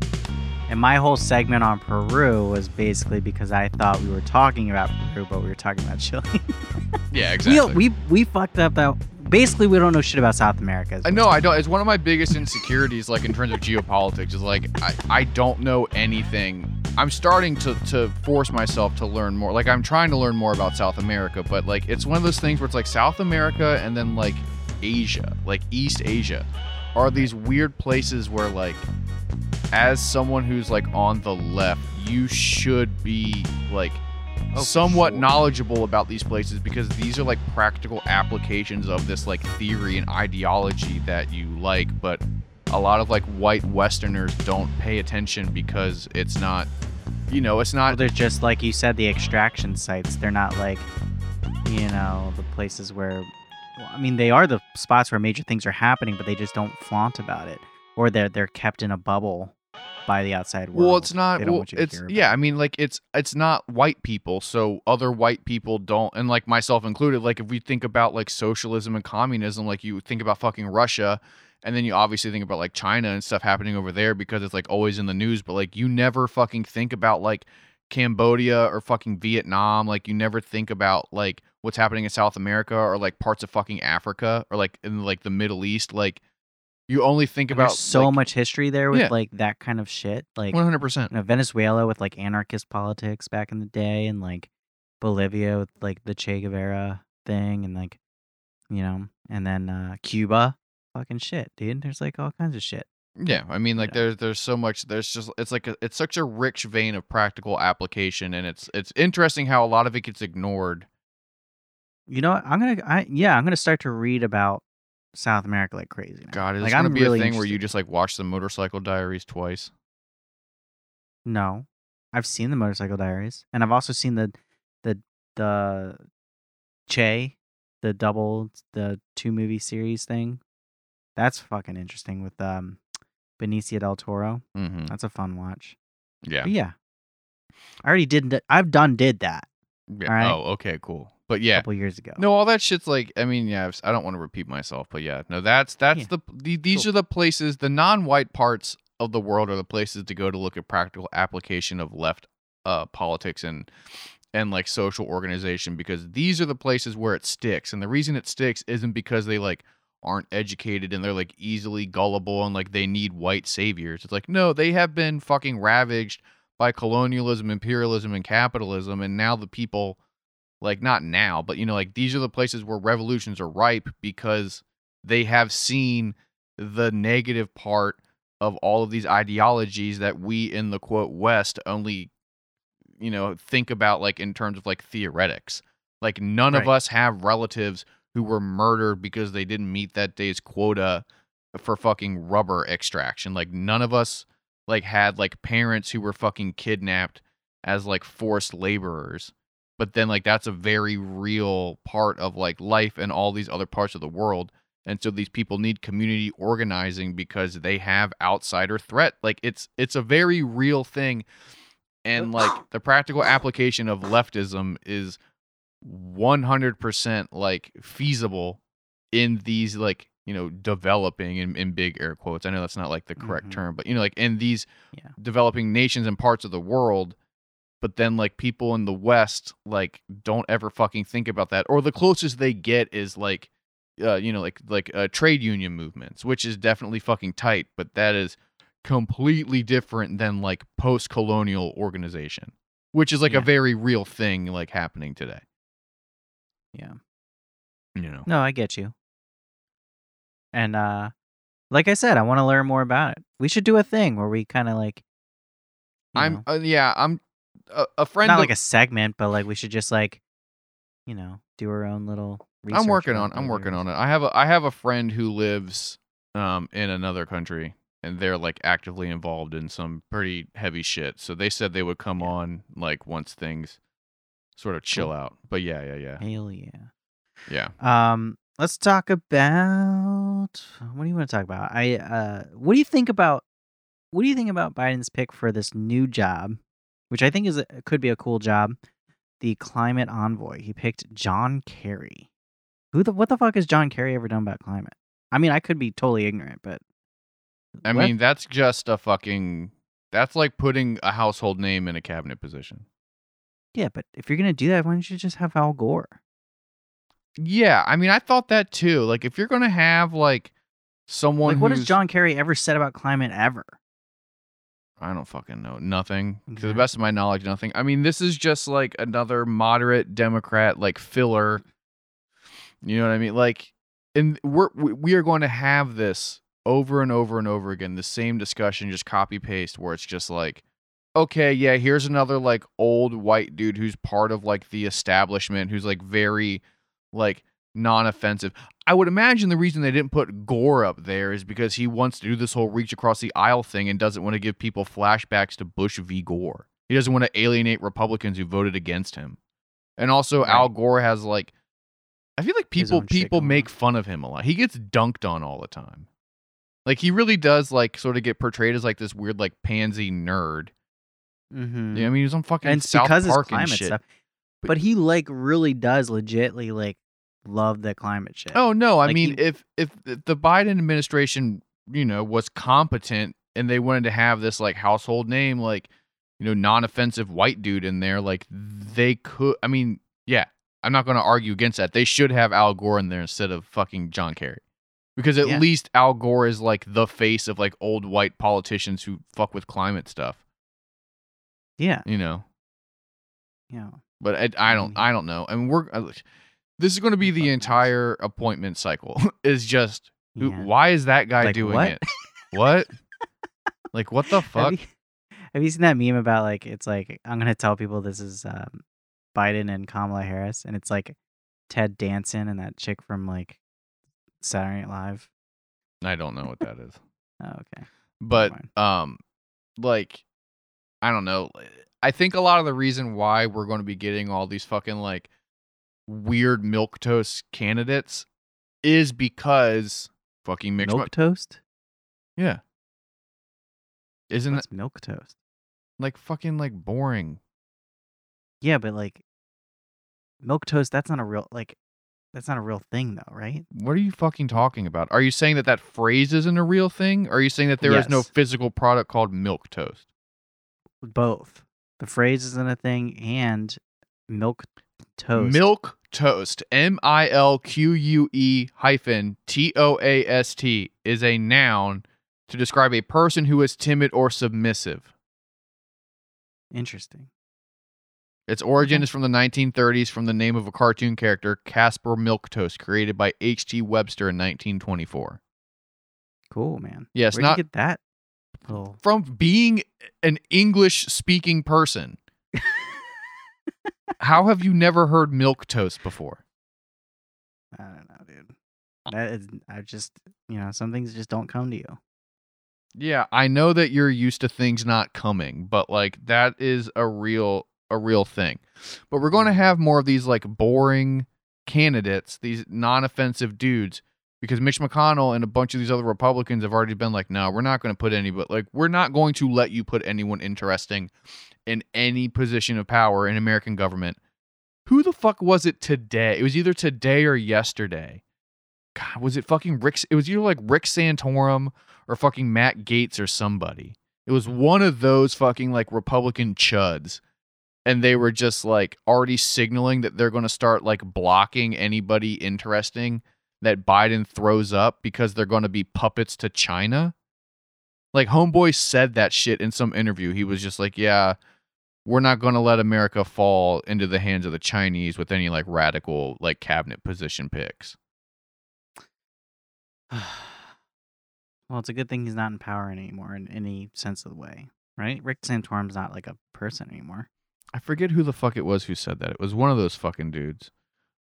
And my whole segment on Peru was basically because I thought we were talking about Peru, but we were talking about Chile. Yeah, exactly. We fucked up that. Basically, we don't know shit about South America. I know, I don't. It's one of my biggest insecurities, like in terms of geopolitics, is like I don't know anything. I'm starting to force myself to learn more. Like I'm trying to learn more about South America, but like it's one of those things where it's like South America and then like Asia, like East Asia, are these weird places where like, as someone who's like on the left, you should be like somewhat knowledgeable about these places, because these are like practical applications of this like theory and ideology that you like, but a lot of like white Westerners don't pay attention because it's not, you know, it's not. Well, they're just like you said, the extraction sites. They're not like, you know, the places where, well, I mean, they are the spots where major things are happening, but they just don't flaunt about it, or they're kept in a bubble. by the outside world. Well, it's not. Yeah, I mean, like it's not white people, so other white people don't, and like myself included. Like if we think about like socialism and communism, like you think about fucking Russia, and then you obviously think about like China and stuff happening over there because it's like always in the news. But like you never fucking think about like Cambodia or fucking Vietnam. Like you never think about like what's happening in South America or like parts of fucking Africa or like in like the Middle East, like. You only think about so much history there with like that kind of shit, like 100%. You know, Venezuela with like anarchist politics back in the day, and like Bolivia with like the Che Guevara thing, and like you know, and then Cuba, fucking shit, dude. There's like all kinds of shit. Yeah, I mean, like there's so much. There's just it's such a rich vein of practical application, and it's interesting how a lot of it gets ignored. You know, I'm gonna start to read about South America like crazy now. God, is this going to be a thing where you just like watch the Motorcycle Diaries twice? No, I've seen the Motorcycle Diaries, and I've also seen the Che, the two movie series thing. That's fucking interesting with Benicio del Toro. Mm-hmm. That's a fun watch. Yeah, but yeah. I already did. I've done that. Yeah. All right? Oh, okay, cool. But yeah, a couple years ago. No, all that shit's like, I mean, yeah, I don't want to repeat myself, but yeah, no, that's these cool. are the places, the non-white parts of the world are the places to go to look at practical application of left politics and like social organization, because these are the places where it sticks. And the reason it sticks isn't because they like aren't educated and they're like easily gullible and like they need white saviors. It's like, no, they have been fucking ravaged by colonialism, imperialism, and capitalism, and now the people. Like, not now, but, you know, like, these are the places where revolutions are ripe because they have seen the negative part of all of these ideologies that we in the, quote, West only, you know, think about, like, in terms of, like, theoretics. Like, none of us have relatives who were murdered because they didn't meet that day's quota for fucking rubber extraction. Like, none of us, like, had, like, parents who were fucking kidnapped as, like, forced laborers. But then, like, that's a very real part of, like, life and all these other parts of the world. And so these people need community organizing because they have outsider threat. Like, it's a very real thing. And, like, the practical application of leftism is 100%, like, feasible in these, like, you know, developing in big air quotes. I know that's not, like, the correct term. But, you know, like, in these developing nations and parts of the world. But then, like, people in the West, like, don't ever fucking think about that. Or the closest they get is, like, you know, like trade union movements, which is definitely fucking tight. But that is completely different than, like, post-colonial organization, which is, like, a very real thing, like, happening today. Yeah. You know. No, I get you. And, like I said, I want to learn more about it. We should do a thing where we kind of, like... I'm... A friend, not like a segment, but like we should just like, you know, do our own little research. I'm working on it. I have a friend who lives in another country, and they're like actively involved in some pretty heavy shit. So they said they would come on like once things sort of chill out. But yeah. Hell yeah. Yeah. Let's talk about what do you want to talk about? What do you think about Biden's pick for this new job? Which I think could be a cool job, the climate envoy. He picked John Kerry. What the fuck has John Kerry ever done about climate? I mean, I could be totally ignorant, but... I mean, that's just a fucking... That's like putting a household name in a cabinet position. Yeah, but if you're going to do that, why don't you just have Al Gore? Yeah, I mean, I thought that too. Like, if you're going to have, like, someone like, what has John Kerry ever said about climate ever? I don't fucking know. Nothing. Okay. To the best of my knowledge, nothing. I mean, this is just like another moderate Democrat, like filler. You know what I mean? Like, and we are going to have this over and over and over again, the same discussion, just copy paste, where it's just like, okay, yeah, here's another like old white dude who's part of like the establishment, who's like very like non-offensive. I would imagine the reason they didn't put Gore up there is because he wants to do this whole reach across the aisle thing and doesn't want to give people flashbacks to Bush v. Gore. He doesn't want to alienate Republicans who voted against him. And also, Al Gore has, like... I feel like people make fun of him a lot. He gets dunked on all the time. Like, he really does, like, sort of get portrayed as, like, this weird, like, pansy nerd. Mm-hmm. Yeah, I mean, he was on fucking and South because Park climate and shit. Stuff. But he, like, really does legitimately, like, love the climate shit. Oh, no. I mean, if the Biden administration, you know, was competent and they wanted to have this, like, household name, like, you know, non-offensive white dude in there, like, they could... I mean, yeah, I'm not going to argue against that. They should have Al Gore in there instead of fucking John Kerry. Because at least Al Gore is, like, the face of, like, old white politicians who fuck with climate stuff. Yeah. You know? Yeah. But I don't know. And this is going to be the entire appointment cycle. Is just, why is that guy like, doing what? It? What? Like, what the fuck? Have you seen that meme about, like, it's like, I'm going to tell people this is Biden and Kamala Harris. And it's, like, Ted Danson and that chick from, like, Saturday Night Live. I don't know what that is. Oh, okay. But, like, I don't know. I think a lot of the reason why we're going to be getting all these fucking, like, weird milquetoast candidates is because fucking Mitch McConnell. Yeah. Isn't that milquetoast? Like fucking like boring. Yeah, but like milquetoast, that's not a real thing though, right? What are you fucking talking about? Are you saying that phrase isn't a real thing? Or are you saying that there is no physical product called milquetoast? Both. The phrase isn't a thing and milquetoast. Milquetoast, MILQUE_TOAST is a noun to describe a person who is timid or submissive. Interesting. Its origin is from the 1930s from the name of a cartoon character, Caspar Milquetoast, created by H.G. Webster in 1924. Cool, man. Yes, yeah, where'd you get that? Oh. From being an English-speaking person. How have you never heard milquetoast before? I don't know, dude. I just, you know, some things just don't come to you. Yeah, I know that you're used to things not coming, but like that is a real thing. But we're going to have more of these like boring candidates, these non-offensive dudes, because Mitch McConnell and a bunch of these other Republicans have already been like, no, we're not going to put we're not going to let you put anyone interesting in any position of power in American government. Who the fuck was it today? It was either today or yesterday. God, was it fucking Rick? It was either like Rick Santorum or fucking Matt Gaetz or somebody. It was one of those fucking like Republican chuds. And they were just like already signaling that they're going to start like blocking anybody interesting that Biden throws up because they're going to be puppets to China. Like homeboy said that shit in some interview. He was just like, yeah, we're not going to let America fall into the hands of the Chinese with any like radical like cabinet position picks. Well, it's a good thing he's not in power anymore in any sense of the way, right? Rick Santorum's not like a person anymore. I forget who the fuck it was who said that. It was one of those fucking dudes.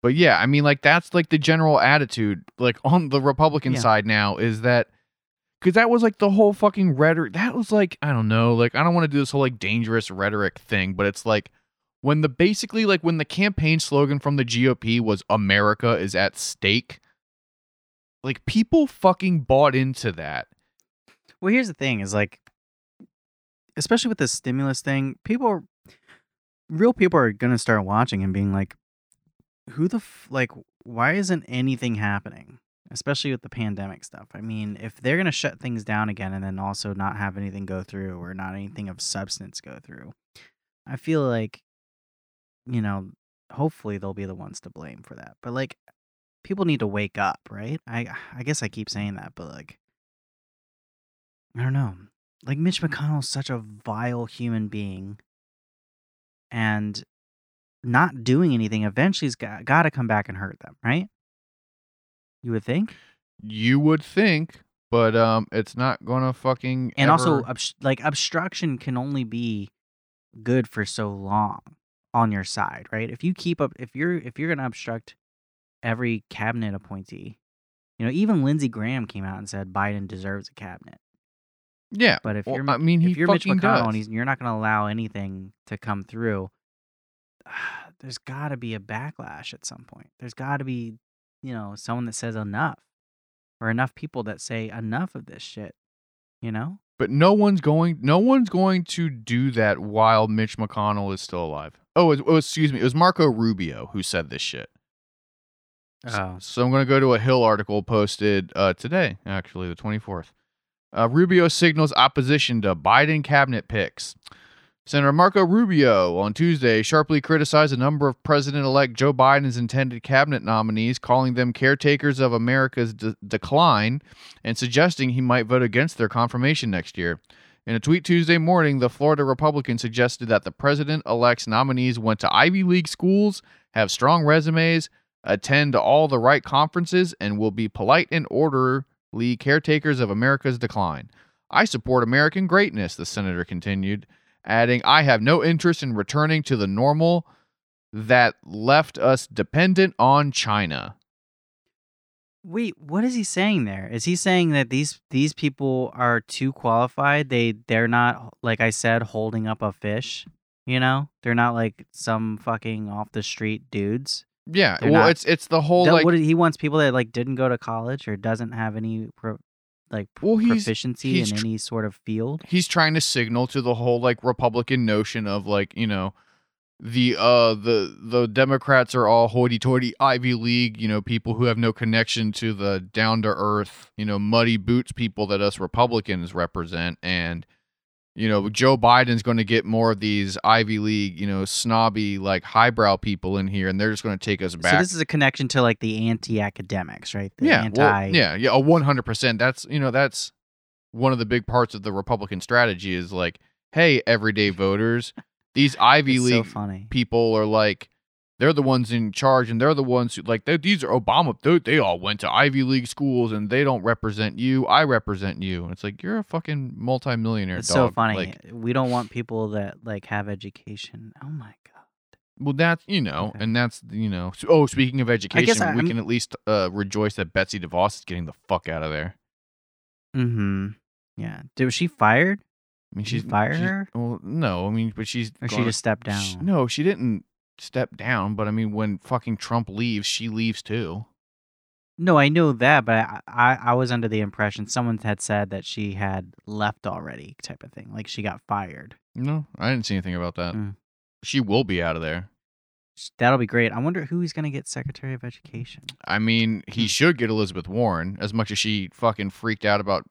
But yeah, I mean, like, that's like the general attitude, like, on the Republican side now is that, because that was like the whole fucking rhetoric. That was like, I don't know, like, I don't want to do this whole like dangerous rhetoric thing, but it's like when the campaign slogan from the GOP was America is at stake. Like, people fucking bought into that. Well, here's the thing is, like, especially with the stimulus thing, real people are going to start watching and being like, why isn't anything happening? Especially with the pandemic stuff. I mean, if they're going to shut things down again and then also not have anything go through or not anything of substance go through, I feel like, you know, hopefully they'll be the ones to blame for that. But, like, people need to wake up, right? I guess I keep saying that, but like, I don't know. Like, Mitch McConnell's such a vile human being, and not doing anything eventually has got to come back and hurt them, right? You would think? But it's not going to fucking And ever... also, obstruction can only be good for so long on your side, right? If you keep up, if you're going to obstruct every cabinet appointee, you know, even Lindsey Graham came out and said Biden deserves a cabinet. Yeah, but if you're Mitch McConnell and you're not going to allow anything to come through, there's got to be a backlash at some point. There's got to be, you know, someone that says enough. or enough people that say enough of this shit, you know? But no one's going to do that while Mitch McConnell is still alive. Oh, excuse me. It was Marco Rubio who said this shit. Oh. So I'm going to go to a Hill article posted today, actually, the 24th. Rubio signals opposition to Biden cabinet picks. Senator Marco Rubio on Tuesday sharply criticized a number of President-elect Joe Biden's intended cabinet nominees, calling them caretakers of America's decline and suggesting he might vote against their confirmation next year. In a tweet Tuesday morning, the Florida Republican suggested that the president-elect's nominees went to Ivy League schools, have strong resumes, attend all the right conferences, and will be polite and orderly caretakers of America's decline. I support American greatness, the senator continued, adding, I have no interest in returning to the normal that left us dependent on China. Wait, what is he saying there? Is he saying that these people are too qualified? They're not, like I said, holding up a fish, you know? They're not like some fucking off-the-street dudes. Yeah, they're well, not, it's the whole, that, like... What, he wants people that, like, didn't go to college or doesn't have any... proficiency in any sort of field. He's trying to signal to the whole like Republican notion of like, you know, the Democrats are all hoity-toity Ivy League, you know, people who have no connection to the down-to-earth, you know, muddy boots people that us Republicans represent. And, you know, Joe Biden's going to get more of these Ivy League, you know, snobby, like highbrow people in here, and they're just going to take us back. So this is a connection to like the anti-academics, right? The yeah, well, yeah, 100%. That's, you know, that's one of the big parts of the Republican strategy is like, hey, everyday voters, these Ivy League people are like, they're the ones in charge, and they're the ones who like, these are Obama. They all went to Ivy League schools, and they don't represent you. I represent you. And it's like, you're a fucking multimillionaire. It's dog. So funny. Like, we don't want people that like have education. Oh my god. Well, that's, you know, okay. And that's, you know. So, oh, speaking of education, we can at least rejoice that Betsy DeVos is getting the fuck out of there. Mm-hmm. Yeah. Was she fired? I mean, she's fired her. Well, no, I mean, but she's. Or she just stepped down. No, she didn't. Step down, but I mean, when fucking Trump leaves, she leaves too. No, I know that, but I was under the impression someone had said that she had left already, type of thing. Like she got fired. No, I didn't see anything about that. Mm. She will be out of there. That'll be great. I wonder who he's going to get Secretary of Education. I mean, he should get Elizabeth Warren, as much as she fucking freaked out about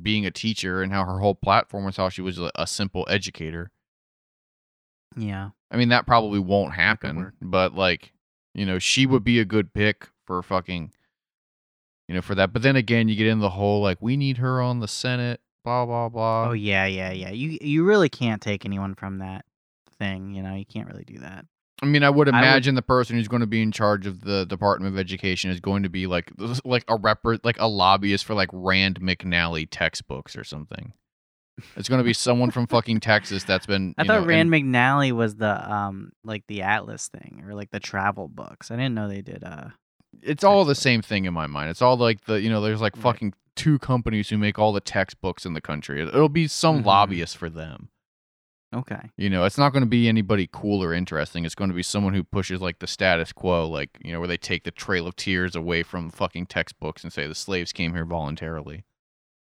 being a teacher and how her whole platform was how she was a simple educator. Yeah. I mean, that probably won't happen, but like, you know, she would be a good pick for fucking, you know, for that. But then again, you get in the whole, like, we need her on the Senate, blah, blah, blah. Oh, yeah. You really can't take anyone from that thing. You know, you can't really do that. I mean, I would imagine the person who's going to be in charge of the Department of Education is going to be like a lobbyist for like Rand McNally textbooks or something. It's going to be someone from fucking Texas that's been... I thought Rand McNally was the like the Atlas thing or like the travel books. I didn't know they did... It's all the same thing in my mind. It's all like the, you know, there's like fucking two companies who make all the textbooks in the country. It'll be some lobbyist for them. Okay. You know, it's not going to be anybody cool or interesting. It's going to be someone who pushes like the status quo, like, you know, where they take the Trail of Tears away from fucking textbooks and say the slaves came here voluntarily.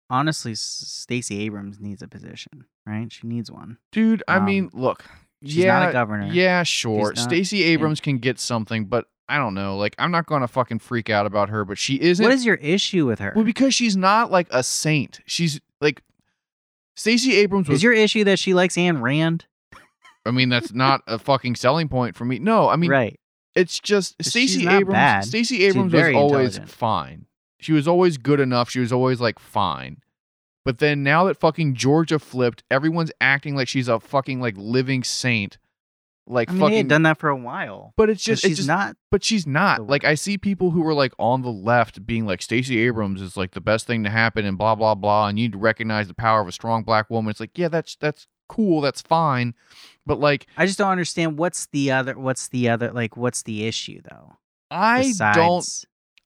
Honestly, Stacey Abrams needs a position, right? She needs one. Dude, I mean, look. She's not a governor. Yeah, sure. Stacey Abrams can get something, but I don't know. Like, I'm not going to fucking freak out about her, but she isn't. What is your issue with her? Well, because she's not like a saint. She's like, Stacey Abrams was... Is your issue that she likes Ayn Rand? I mean, that's not a fucking selling point for me. No, I mean, right. It's just Stacey Abrams was always fine. She was always good enough. She was always, like, fine. But then now that fucking Georgia flipped, everyone's acting like she's a fucking, like, living saint. Like, I mean, fucking... they had done that for a while. But it's just... But she's not. Like, I see people who were, like, on the left being like, Stacey Abrams is, like, the best thing to happen and blah, blah, blah. And you need to recognize the power of a strong black woman. It's like, yeah, that's cool. That's fine. But, like... I just don't understand what's the other... Like, what's the issue, though? I don't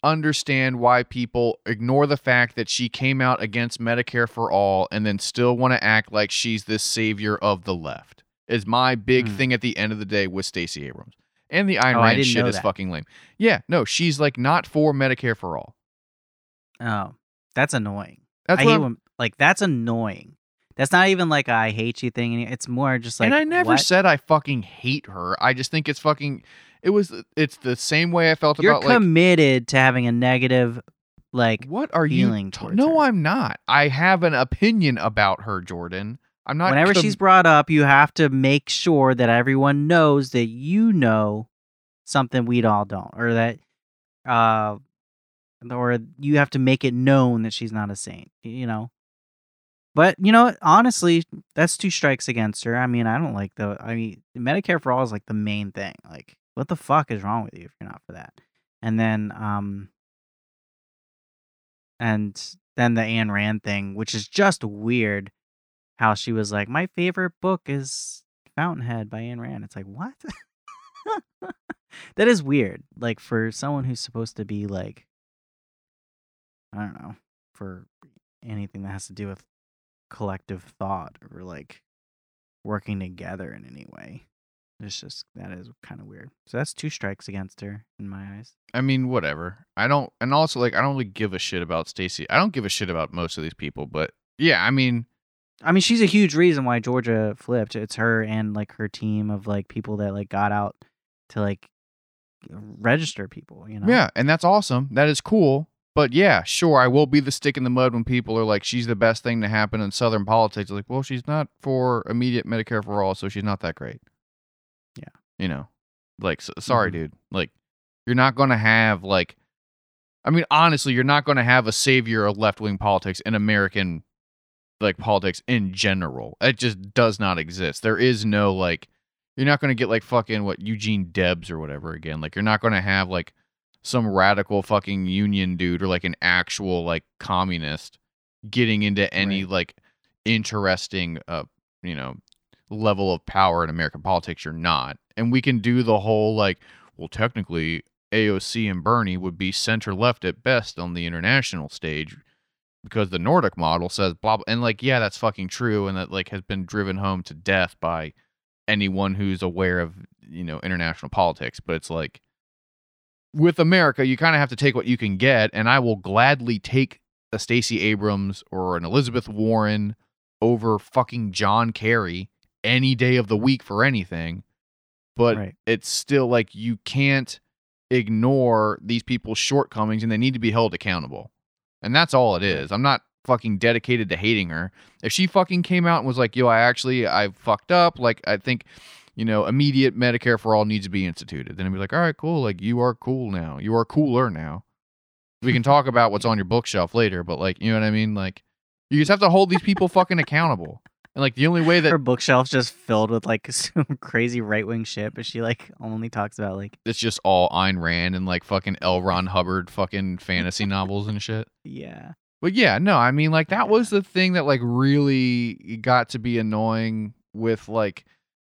understand why people ignore the fact that she came out against Medicare for All and then still want to act like she's this savior of the left is my big thing at the end of the day with Stacey Abrams. And the Ayn Rand shit is fucking lame. Yeah, no, she's like not for Medicare for All. Oh, that's annoying. That's that's annoying. That's not even like a I hate you thing. It's more just like. And I never said I fucking hate her. I just think it's fucking. It's the same way I felt about. You're committed to having a negative. Like, what are you? No, I'm not. I have an opinion about her, Jordan. I'm not. Whenever she's brought up, you have to make sure that everyone knows that you know something we'd all don't, or that, or you have to make it known that she's not a saint, you know. But you know, honestly, that's two strikes against her. I mean, I don't like the. I mean, Medicare for all is like the main thing. Like, what the fuck is wrong with you if you're not for that? And then, the Ayn Rand thing, which is just weird, how she was like, my favorite book is Fountainhead by Ayn Rand. It's like, what? That is weird. Like, for someone who's supposed to be like, I don't know, for anything that has to do with collective thought or like working together in any way. It's just, that is kind of weird. So that's two strikes against her in my eyes. I mean, whatever. I don't, and also like, I don't really give a shit about Stacey. I don't give a shit about most of these people, but yeah, I mean, she's a huge reason why Georgia flipped. It's her and like her team of like people that like got out to like register people, you know? Yeah. And that's awesome. That is cool. But yeah, sure. I will be the stick in the mud when people are like, she's the best thing to happen in Southern politics. Like, well, she's not for immediate Medicare for all. So she's not that great. Yeah. You know, like, sorry, mm-hmm. dude, like you're not going to have like, I mean, honestly, you're not going to have a savior of left-wing politics in American like politics in general. It just does not exist. There is no like, you're not going to get like fucking what Eugene Debs or whatever again. Like you're not going to have like some radical fucking union dude or like an actual like communist getting into any right. like interesting, you know, level of power in American politics. You're not. And we can do the whole like, well, technically AOC and Bernie would be center left at best on the international stage because the Nordic model says blah, blah. And like, yeah, that's fucking true. And that like has been driven home to death by anyone who's aware of, you know, international politics. But it's like with America, you kind of have to take what you can get. And I will gladly take a Stacey Abrams or an Elizabeth Warren over fucking John Kerry any day of the week for anything, but right. It's still like you can't ignore these people's shortcomings and they need to be held accountable. And that's all it is. I'm not fucking dedicated to hating her. If she fucking came out and was like, yo, I fucked up. Like, I think, you know, immediate Medicare for all needs to be instituted. Then I'd be like, all right, cool. Like you are cool now. You are cooler now. We can talk about what's on your bookshelf later, but like, you know what I mean? Like you just have to hold these people fucking accountable. And like the only way that her bookshelf's just filled with like some crazy right wing shit, but she like only talks about like it's just all Ayn Rand and like fucking L. Ron Hubbard fucking fantasy novels and shit. Yeah. But yeah, no, I mean like that was the thing that like really got to be annoying with like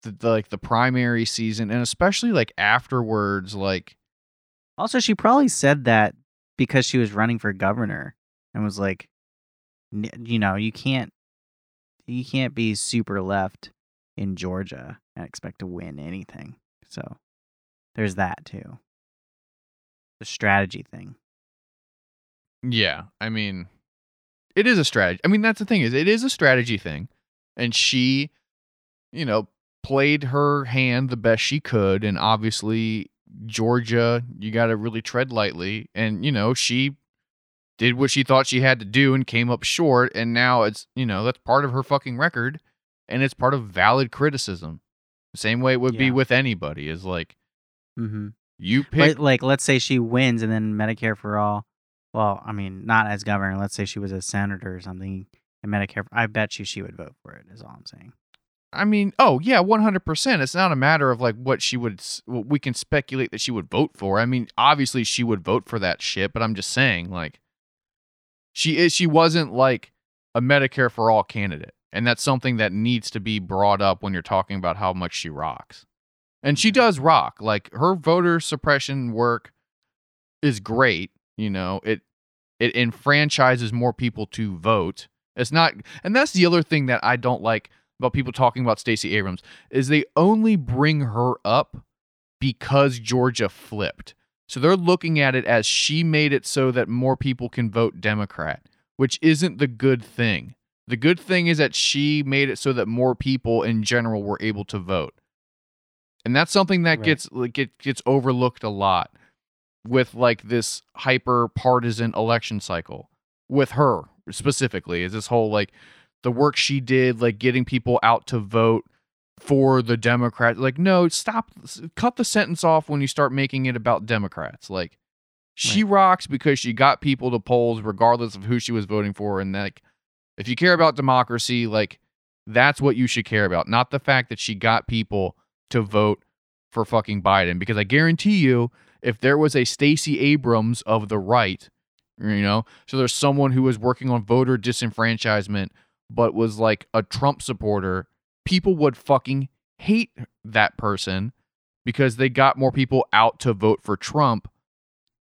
the primary season and especially like afterwards. Like also she probably said that because she was running for governor and was like, you know, you can't be super left in Georgia and expect to win anything. So there's that too. The strategy thing. Yeah. I mean, it is a strategy. I mean, that's the thing is it is a strategy thing. And she, you know, played her hand the best she could. And obviously Georgia, you got to really tread lightly. And, you know, she did what she thought she had to do and came up short. And now it's, you know, that's part of her fucking record. And it's part of valid criticism. The same way it would be with anybody is like, mm-hmm. you pick. But like, let's say she wins and then Medicare for all. Well, I mean, not as governor. Let's say she was a senator or something and Medicare. I bet you she would vote for it is all I'm saying. I mean, oh yeah, 100%. It's not a matter of like what we can speculate that she would vote for. I mean, obviously she would vote for that shit, but I'm just saying like, She wasn't like a Medicare for all candidate. And that's something that needs to be brought up when you're talking about how much she rocks. And she does rock. Like her voter suppression work is great. You know, it enfranchises more people to vote. It's not. And that's the other thing that I don't like about people talking about Stacey Abrams is they only bring her up because Georgia flipped. So they're looking at it as she made it so that more people can vote Democrat, which isn't the good thing. The good thing is that she made it so that more people in general were able to vote. And that's something that gets overlooked a lot with like this hyper partisan election cycle with her specifically, is this whole like the work she did, like getting people out to vote for the Democrats. Like, no, stop, cut the sentence off when you start making it about Democrats. Like she rocks because she got people to polls regardless of who she was voting for. And like, if you care about democracy, like that's what you should care about. Not the fact that she got people to vote for fucking Biden, because I guarantee you, if there was a Stacey Abrams of the right, you know, so there's someone who was working on voter disenfranchisement, but was like a Trump supporter, people would fucking hate that person because they got more people out to vote for Trump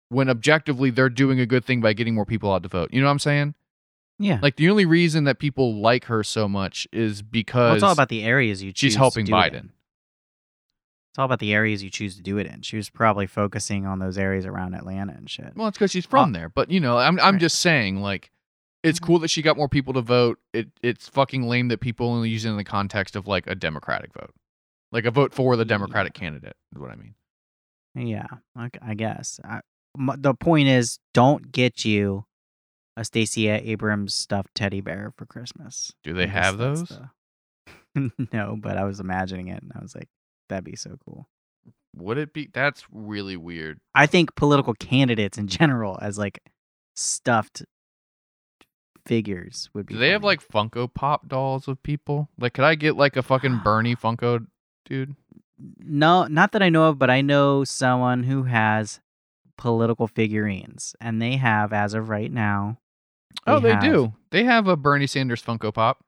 when objectively they're doing a good thing by getting more people out to vote. You know what I'm saying? Yeah. Like the only reason that people like her so much is because it's all about the areas you choose. She's helping Biden. It's all about the areas you choose to do it in. She was probably focusing on those areas around Atlanta and shit. Well, it's because she's from there. But, you know, I'm just saying, like, it's cool that she got more people to vote. It's fucking lame that people only use it in the context of, like, a Democratic vote. Like, a vote for the Democratic candidate is what I mean. Yeah, I guess. The point is, don't get you a Stacey Abrams stuffed teddy bear for Christmas. Do they have those? No, but I was imagining it, and I was like, that'd be so cool. Would it be? That's really weird. I think political candidates in general as like stuffed figures would be. Do they have like Funko Pop dolls of people? Like, could I get like a fucking Bernie Funko dude? No, not that I know of, but I know someone who has political figurines, and they have, as of right now. They do. They have a Bernie Sanders Funko Pop.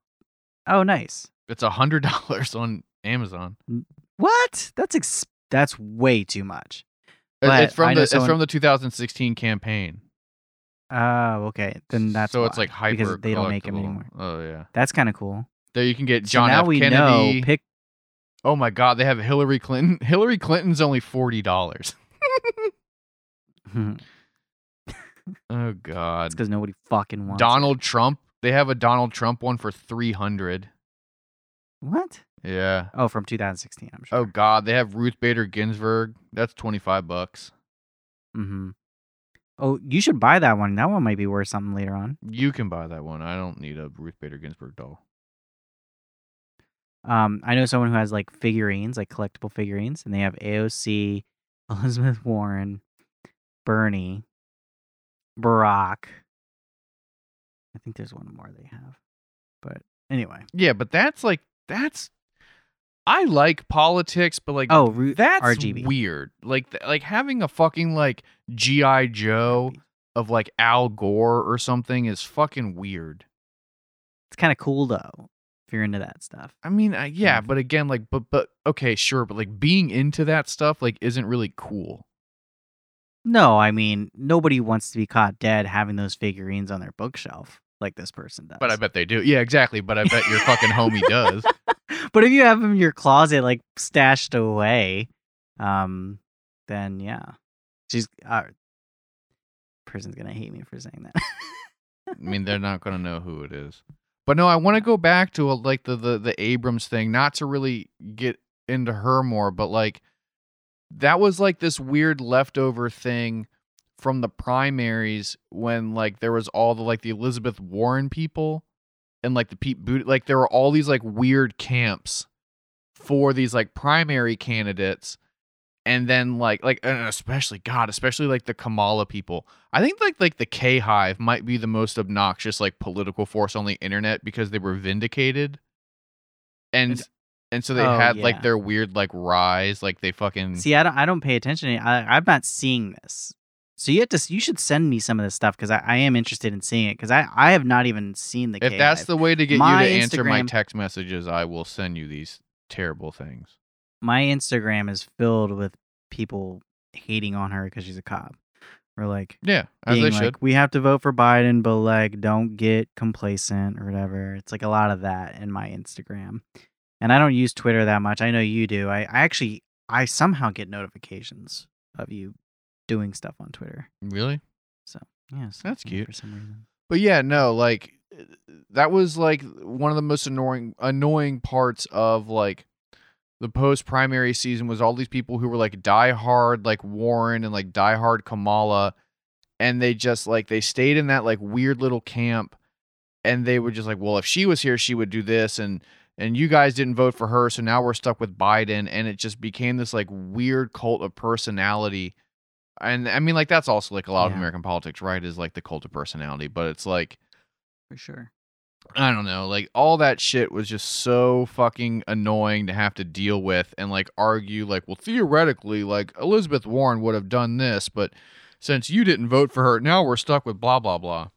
Oh, nice. It's $100 on Amazon. What? That's way too much. But it's from the 2016 campaign. Oh, okay. Then that's so it's like hyper because they don't make them anymore. Oh yeah, that's kind of cool. There you can get John F. Kennedy. Oh my God, they have Hillary Clinton. Hillary Clinton's only $40. Oh God, it's because nobody fucking wants Donald Trump. They have a Donald Trump one for $300. What? Yeah. Oh, from 2016, I'm sure. Oh God, they have Ruth Bader Ginsburg. That's $25. Mm-hmm. Oh, you should buy that one. That one might be worth something later on. You can buy that one. I don't need a Ruth Bader Ginsburg doll. I know someone who has like figurines, like collectible figurines, and they have AOC, Elizabeth Warren, Bernie, Barack. I think there's one more they have, but anyway. Yeah, but that's. I like politics, but like, that's RGB. Weird. Like having a fucking like G.I. Joe of like Al Gore or something is fucking weird. It's kind of cool though, if you're into that stuff. I mean, yeah, but again, like, but okay, sure, but like being into that stuff like isn't really cool. No, I mean, nobody wants to be caught dead having those figurines on their bookshelf like this person does. But I bet they do. Yeah, exactly. But I bet your fucking homie does. But if you have them in your closet, like stashed away, then yeah, she's person's gonna hate me for saying that. I mean, they're not gonna know who it is. But no, I want to go back to like the Abrams thing, not to really get into her more, but like that was like this weird leftover thing from the primaries when like there was all the like the Elizabeth Warren people. And like the Pete Buttigieg, like there were all these like weird camps for these like primary candidates, and then like and especially like the Kamala people. I think like the K-Hive might be the most obnoxious like political force on the internet because they were vindicated, and so they had like their weird like rise, like they fucking see. I don't pay attention. I'm not seeing this. So you should send me some of this stuff because I am interested in seeing it because I have not even seen the K-Hive. If that's the way to get you to answer my text messages, I will send you these terrible things. My Instagram is filled with people hating on her because she's a cop. Or like, yeah, as they should. We have to vote for Biden, but like, don't get complacent or whatever. It's like a lot of that in my Instagram, and I don't use Twitter that much. I know you do. I somehow get notifications of you doing stuff on Twitter. Really? So, yeah. So that's cute. For some reason. But yeah, no, like, that was, like, one of the most annoying parts of, like, the post-primary season was all these people who were, like, diehard, like, Warren and, like, diehard Kamala. And they just, like, they stayed in that, like, weird little camp. And they were just like, well, if she was here, she would do this. And you guys didn't vote for her, so now we're stuck with Biden. And it just became this, like, weird cult of personality. And, I mean, like, that's also, like, a lot of American politics, right, is, like, the cult of personality. But it's, like... For sure. I don't know. Like, all that shit was just so fucking annoying to have to deal with and, like, argue, like, well, theoretically, like, Elizabeth Warren would have done this, but since you didn't vote for her, now we're stuck with blah, blah, blah.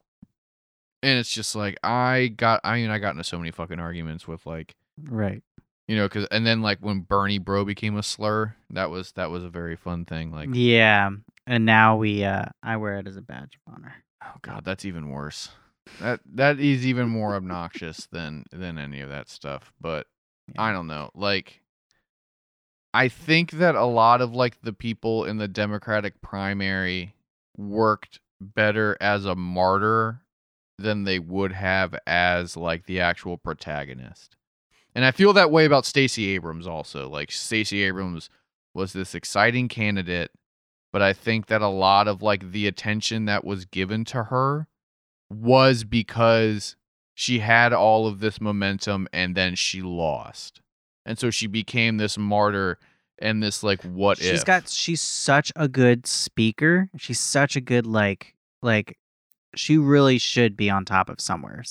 And it's just like, I got into so many fucking arguments with, like, right, you know, because, and then, like, when Bernie bro became a slur, that was a very fun thing. Like, yeah. And now I wear it as a badge of honor. Oh God, that's even worse. That is even more obnoxious than any of that stuff. But yeah. I don't know. Like, I think that a lot of, like, the people in the Democratic primary worked better as a martyr than they would have as, like, the actual protagonist. And I feel that way about Stacey Abrams also. Like, Stacey Abrams was this exciting candidate, but I think that a lot of, like, the attention that was given to her was because she had all of this momentum and then she lost. And so she became this martyr and this, like, what if. She's such a good speaker. She's such a good, like, she really should be on top of somewhere.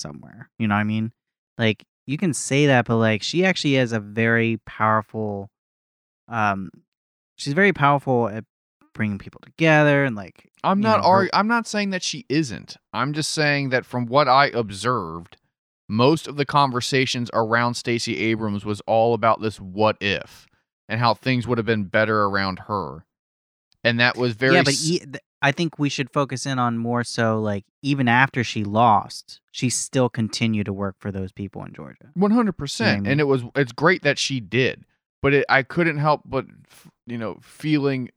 You know what I mean? Like, you can say that, but, like, she actually has a very powerful, she's very powerful at bringing people together and, like, I'm not saying that she isn't. I'm just saying that from what I observed, most of the conversations around Stacey Abrams was all about this what if and how things would have been better around her. And that was very... Yeah, but I think we should focus in on more so, like, even after she lost, she still continued to work for those people in Georgia. 100%. You know what I mean? And it's great that she did, but I couldn't help but, you know, feeling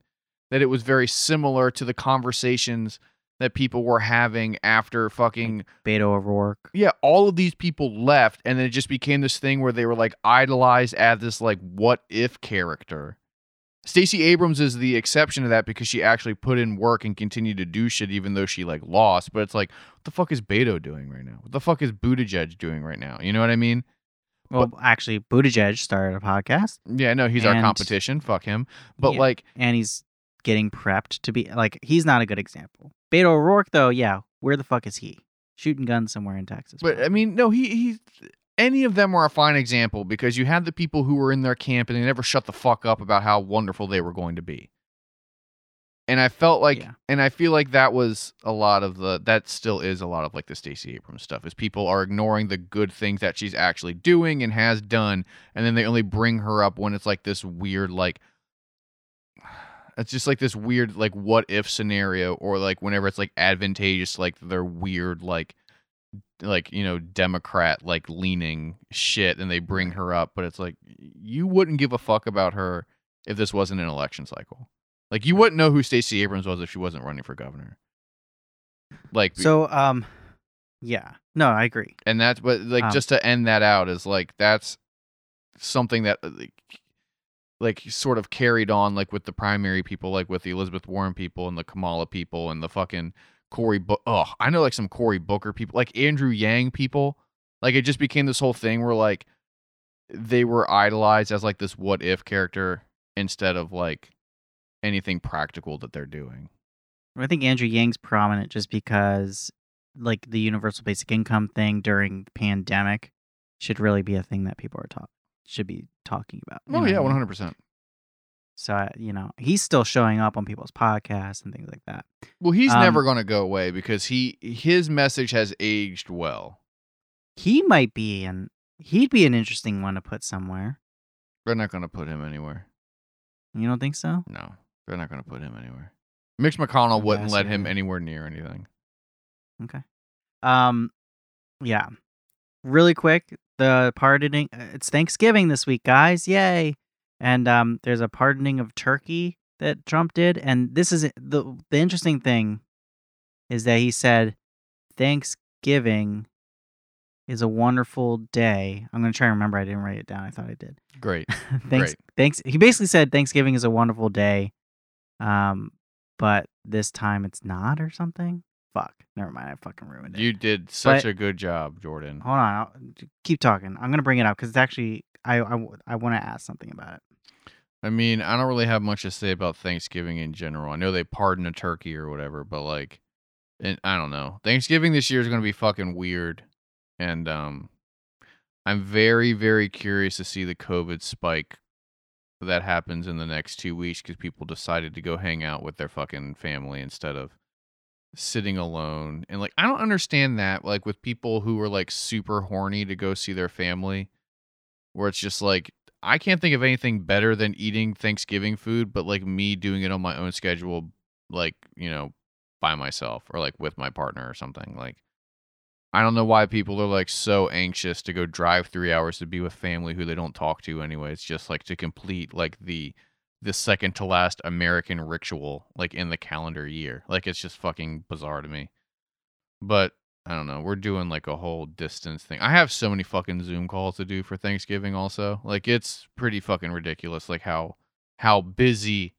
that it was very similar to the conversations that people were having after fucking... Beto O'Rourke. Yeah, all of these people left, and then it just became this thing where they were, like, idolized as this, like, what-if character. Stacey Abrams is the exception to that because she actually put in work and continued to do shit even though she, like, lost. But it's like, what the fuck is Beto doing right now? What the fuck is Buttigieg doing right now? You know what I mean? Well, actually, Buttigieg started a podcast. Yeah, no, he's our competition. Fuck him. But, yeah, like... And he's getting prepped to be... Like, he's not a good example. Beto O'Rourke, though, yeah, where the fuck is he? Shooting guns somewhere in Texas. But, I mean, no, he's... Any of them are a fine example because you had the people who were in their camp and they never shut the fuck up about how wonderful they were going to be. And I felt like, and I feel like that was a lot of that still is a lot of, like, the Stacey Abrams stuff is people are ignoring the good things that she's actually doing and has done. And then they only bring her up when it's like this weird, like, it's just like this weird, like, what if scenario or, like, whenever it's, like, advantageous, like, their weird, like, you know, Democrat, like, leaning shit, and they bring her up, but it's like, you wouldn't give a fuck about her if this wasn't an election cycle. Like, you wouldn't know who Stacey Abrams was if she wasn't running for governor. Like, so, yeah, no, I agree. And that's, but, like, just to end that out is, like, that's something that, like, sort of carried on, like, with the primary people, like, with the Elizabeth Warren people and the Kamala people and the fucking Cory Booker. Oh, I know, like, some Cory Booker people, like Andrew Yang people. Like, it just became this whole thing where, like, they were idolized as, like, this what if character instead of, like, anything practical that they're doing. I think Andrew Yang's prominent just because, like, the universal basic income thing during the pandemic should really be a thing that people are should be talking about. Oh, yeah, 100%. So, you know, he's still showing up on people's podcasts and things like that. Well, he's never going to go away because his message has aged well. He might be, and he'd be an interesting one to put somewhere. They're not going to put him anywhere. You don't think so? No, they're not going to put him anywhere. Mitch McConnell wouldn't let him anywhere near anything. Okay. Yeah. Really quick, the pardoning. It's Thanksgiving this week, guys. Yay. And there's a pardoning of turkey that Trump did. And this is the interesting thing is that he said, Thanksgiving is a wonderful day. I'm going to try to remember. I didn't write it down. I thought I did. Great. Thanks. He basically said Thanksgiving is a wonderful day, but this time it's not or something. Fuck. Never mind. I fucking ruined it. You did such a good job, Jordan. Hold on. I'll keep talking. I'm going to bring it up because it's actually, I want to ask something about it. I mean, I don't really have much to say about Thanksgiving in general. I know they pardon a turkey or whatever, but like, I don't know. Thanksgiving this year is going to be fucking weird. And I'm very, very curious to see the COVID spike that happens in the next 2 weeks because people decided to go hang out with their fucking family instead of sitting alone. And like, I don't understand that, like with people who are like super horny to go see their family, where it's just like, I can't think of anything better than eating Thanksgiving food, but like me doing it on my own schedule, like, you know, by myself or like with my partner or something. Like, I don't know why people are like so anxious to go drive 3 hours to be with family who they don't talk to anyway. It's just like to complete like the second to last American ritual like in the calendar year. Like, it's just fucking bizarre to me. But I don't know. We're doing like a whole distance thing. I have so many fucking Zoom calls to do for Thanksgiving also. Like, it's pretty fucking ridiculous like how busy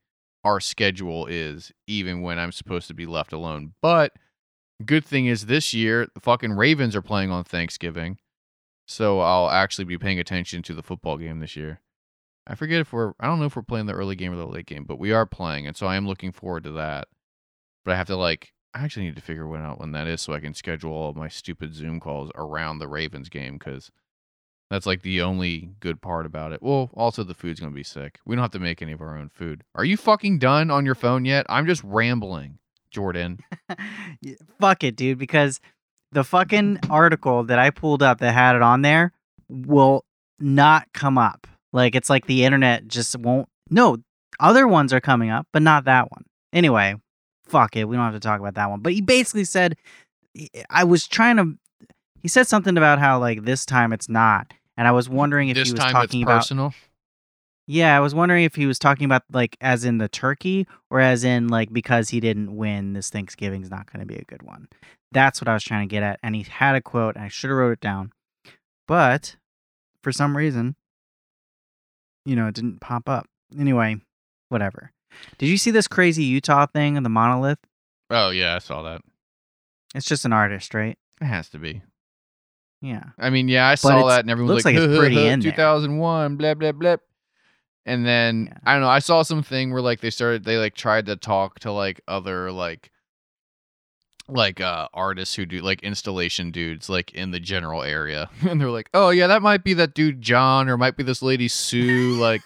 our schedule is even when I'm supposed to be left alone. But good thing is this year the fucking Ravens are playing on Thanksgiving. So I'll actually be paying attention to the football game this year. I forget if I don't know if we're playing the early game or the late game, but we are playing, and so I am looking forward to that. But I have to I actually need to figure out when that is so I can schedule all of my stupid Zoom calls around the Ravens game, because that's like the only good part about it. Well, also the food's going to be sick. We don't have to make any of our own food. Are you fucking done on your phone yet? I'm just rambling, Jordan. Fuck it, dude, because the fucking article that I pulled up that had it on there will not come up. Like, it's like the internet just won't. No, other ones are coming up, but not that one. Anyway, fuck it. We don't have to talk about that one. But he basically said, he said something about how, like, this time it's not. And I was wondering if he was talking about. This time it's personal? Yeah, I was wondering if he was talking about, like, as in the turkey or as in, like, because he didn't win, this Thanksgiving's not going to be a good one. That's what I was trying to get at. And he had a quote, and I should have wrote it down. But for some reason, you know, it didn't pop up. Anyway, whatever. Did you see this crazy Utah thing and the monolith? Oh, yeah, I saw that. It's just an artist, right? It has to be. Yeah. I mean, yeah, I saw that, and everyone was like it's pretty in 2001, blah, blah, blah. And then, yeah. I don't know, I saw something where, like, they like, tried to talk to, like, other, like artists who do like installation dudes like in the general area, and they're like, oh yeah, that might be that dude John, or might be this lady Sue, like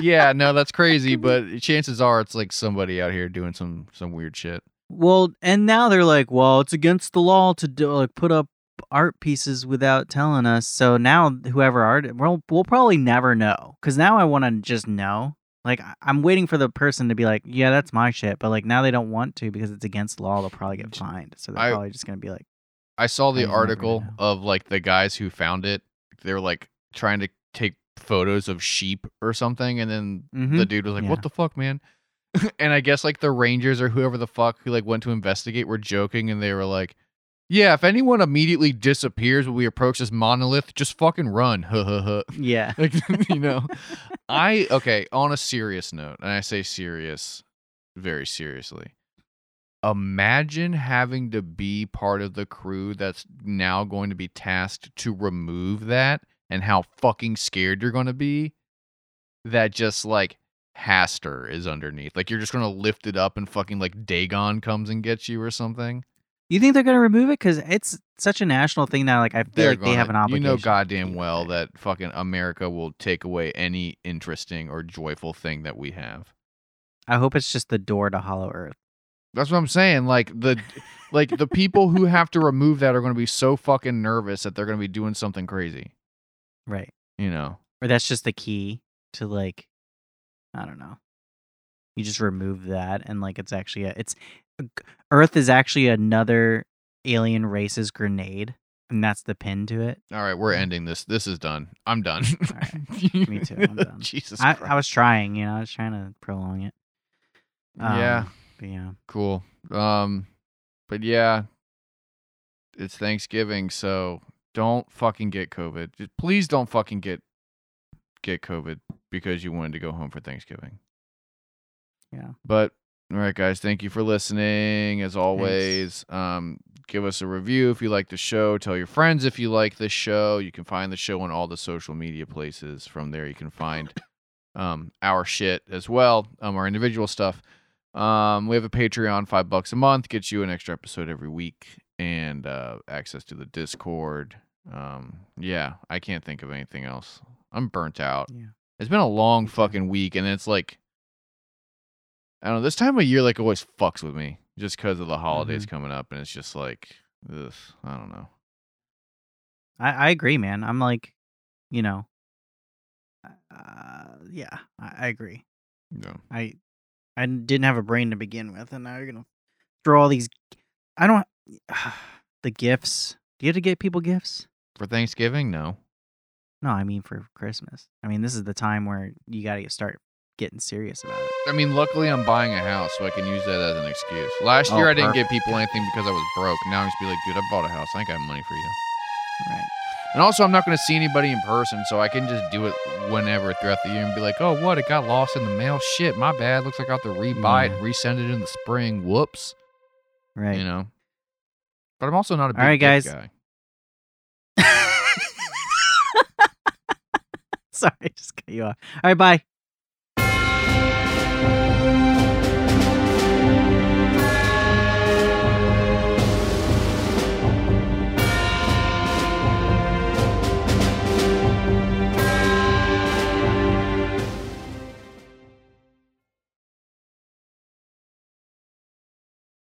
yeah, no, that's crazy, but chances are it's like somebody out here doing some weird shit. Well, and now they're like, well, it's against the law to do, like, put up art pieces without telling us, so now whoever art, we'll probably never know, because now I want to just know. Like, I'm waiting for the person to be like, yeah, that's my shit. But, like, now they don't want to because it's against law. They'll probably get fined. So they're probably just going to be like. I saw the article of, like, the guys who found it. They were, like, trying to take photos of sheep or something. And then the dude was like, yeah. What the fuck, man? And I guess, like, the Rangers or whoever the fuck who, like, went to investigate were joking. And they were like, yeah, if anyone immediately disappears when we approach this monolith, just fucking run. Yeah. Like, you know, on a serious note, and I say serious very seriously, imagine having to be part of the crew that's now going to be tasked to remove that, and how fucking scared you're going to be that just like Haster is underneath. Like, you're just going to lift it up and fucking like Dagon comes and gets you or something. You think they're going to remove it? Because it's such a national thing now. Like, I feel like they have an obligation. You know goddamn well that fucking America will take away any interesting or joyful thing that we have. I hope it's just the door to Hollow Earth. That's what I'm saying. Like, the the people who have to remove that are going to be so fucking nervous that they're going to be doing something crazy. Right. You know. Or that's just the key to, like, I don't know. You just remove that, and, like, it's actually Earth is actually another alien race's grenade, and that's the pin to it. All right, we're ending this. This is done. I'm done. All right. Me too. I'm done. Jesus Christ. I was trying to prolong it. Yeah. Cool. But yeah, it's Thanksgiving, so don't fucking get COVID. Please don't fucking get COVID because you wanted to go home for Thanksgiving. Yeah. But all right, guys, thank you for listening. As always, give us a review if you like the show. Tell your friends if you like the show. You can find the show on all the social media places. From there, you can find our shit as well, our individual stuff. We have a Patreon, $5 a month, gets you an extra episode every week, and access to the Discord. Yeah, I can't think of anything else. I'm burnt out. Yeah. It's been a long fucking week, and it's like, I don't know, this time of year like always fucks with me just because of the holidays coming up, and it's just like, ugh, I don't know. I agree, man. I'm like, you know, yeah, I agree. No. I didn't have a brain to begin with, and now you're going to throw all these... the gifts. Do you have to get people gifts? For Thanksgiving? No. No, I mean for Christmas. I mean, this is the time where you got to start getting serious about it. I mean, luckily I'm buying a house, so I can use that as an excuse. Last year I didn't get people anything because I was broke. Now I'm just be like, dude, I bought a house. I ain't got money for you. Right. And also, I'm not going to see anybody in person, so I can just do it whenever throughout the year and be like, oh, what? It got lost in the mail? Shit, my bad. Looks like I have to rebuy it and resend it in the spring. Whoops. Right. You know? But I'm also not a big guy. Sorry, I just cut you off. All right, bye.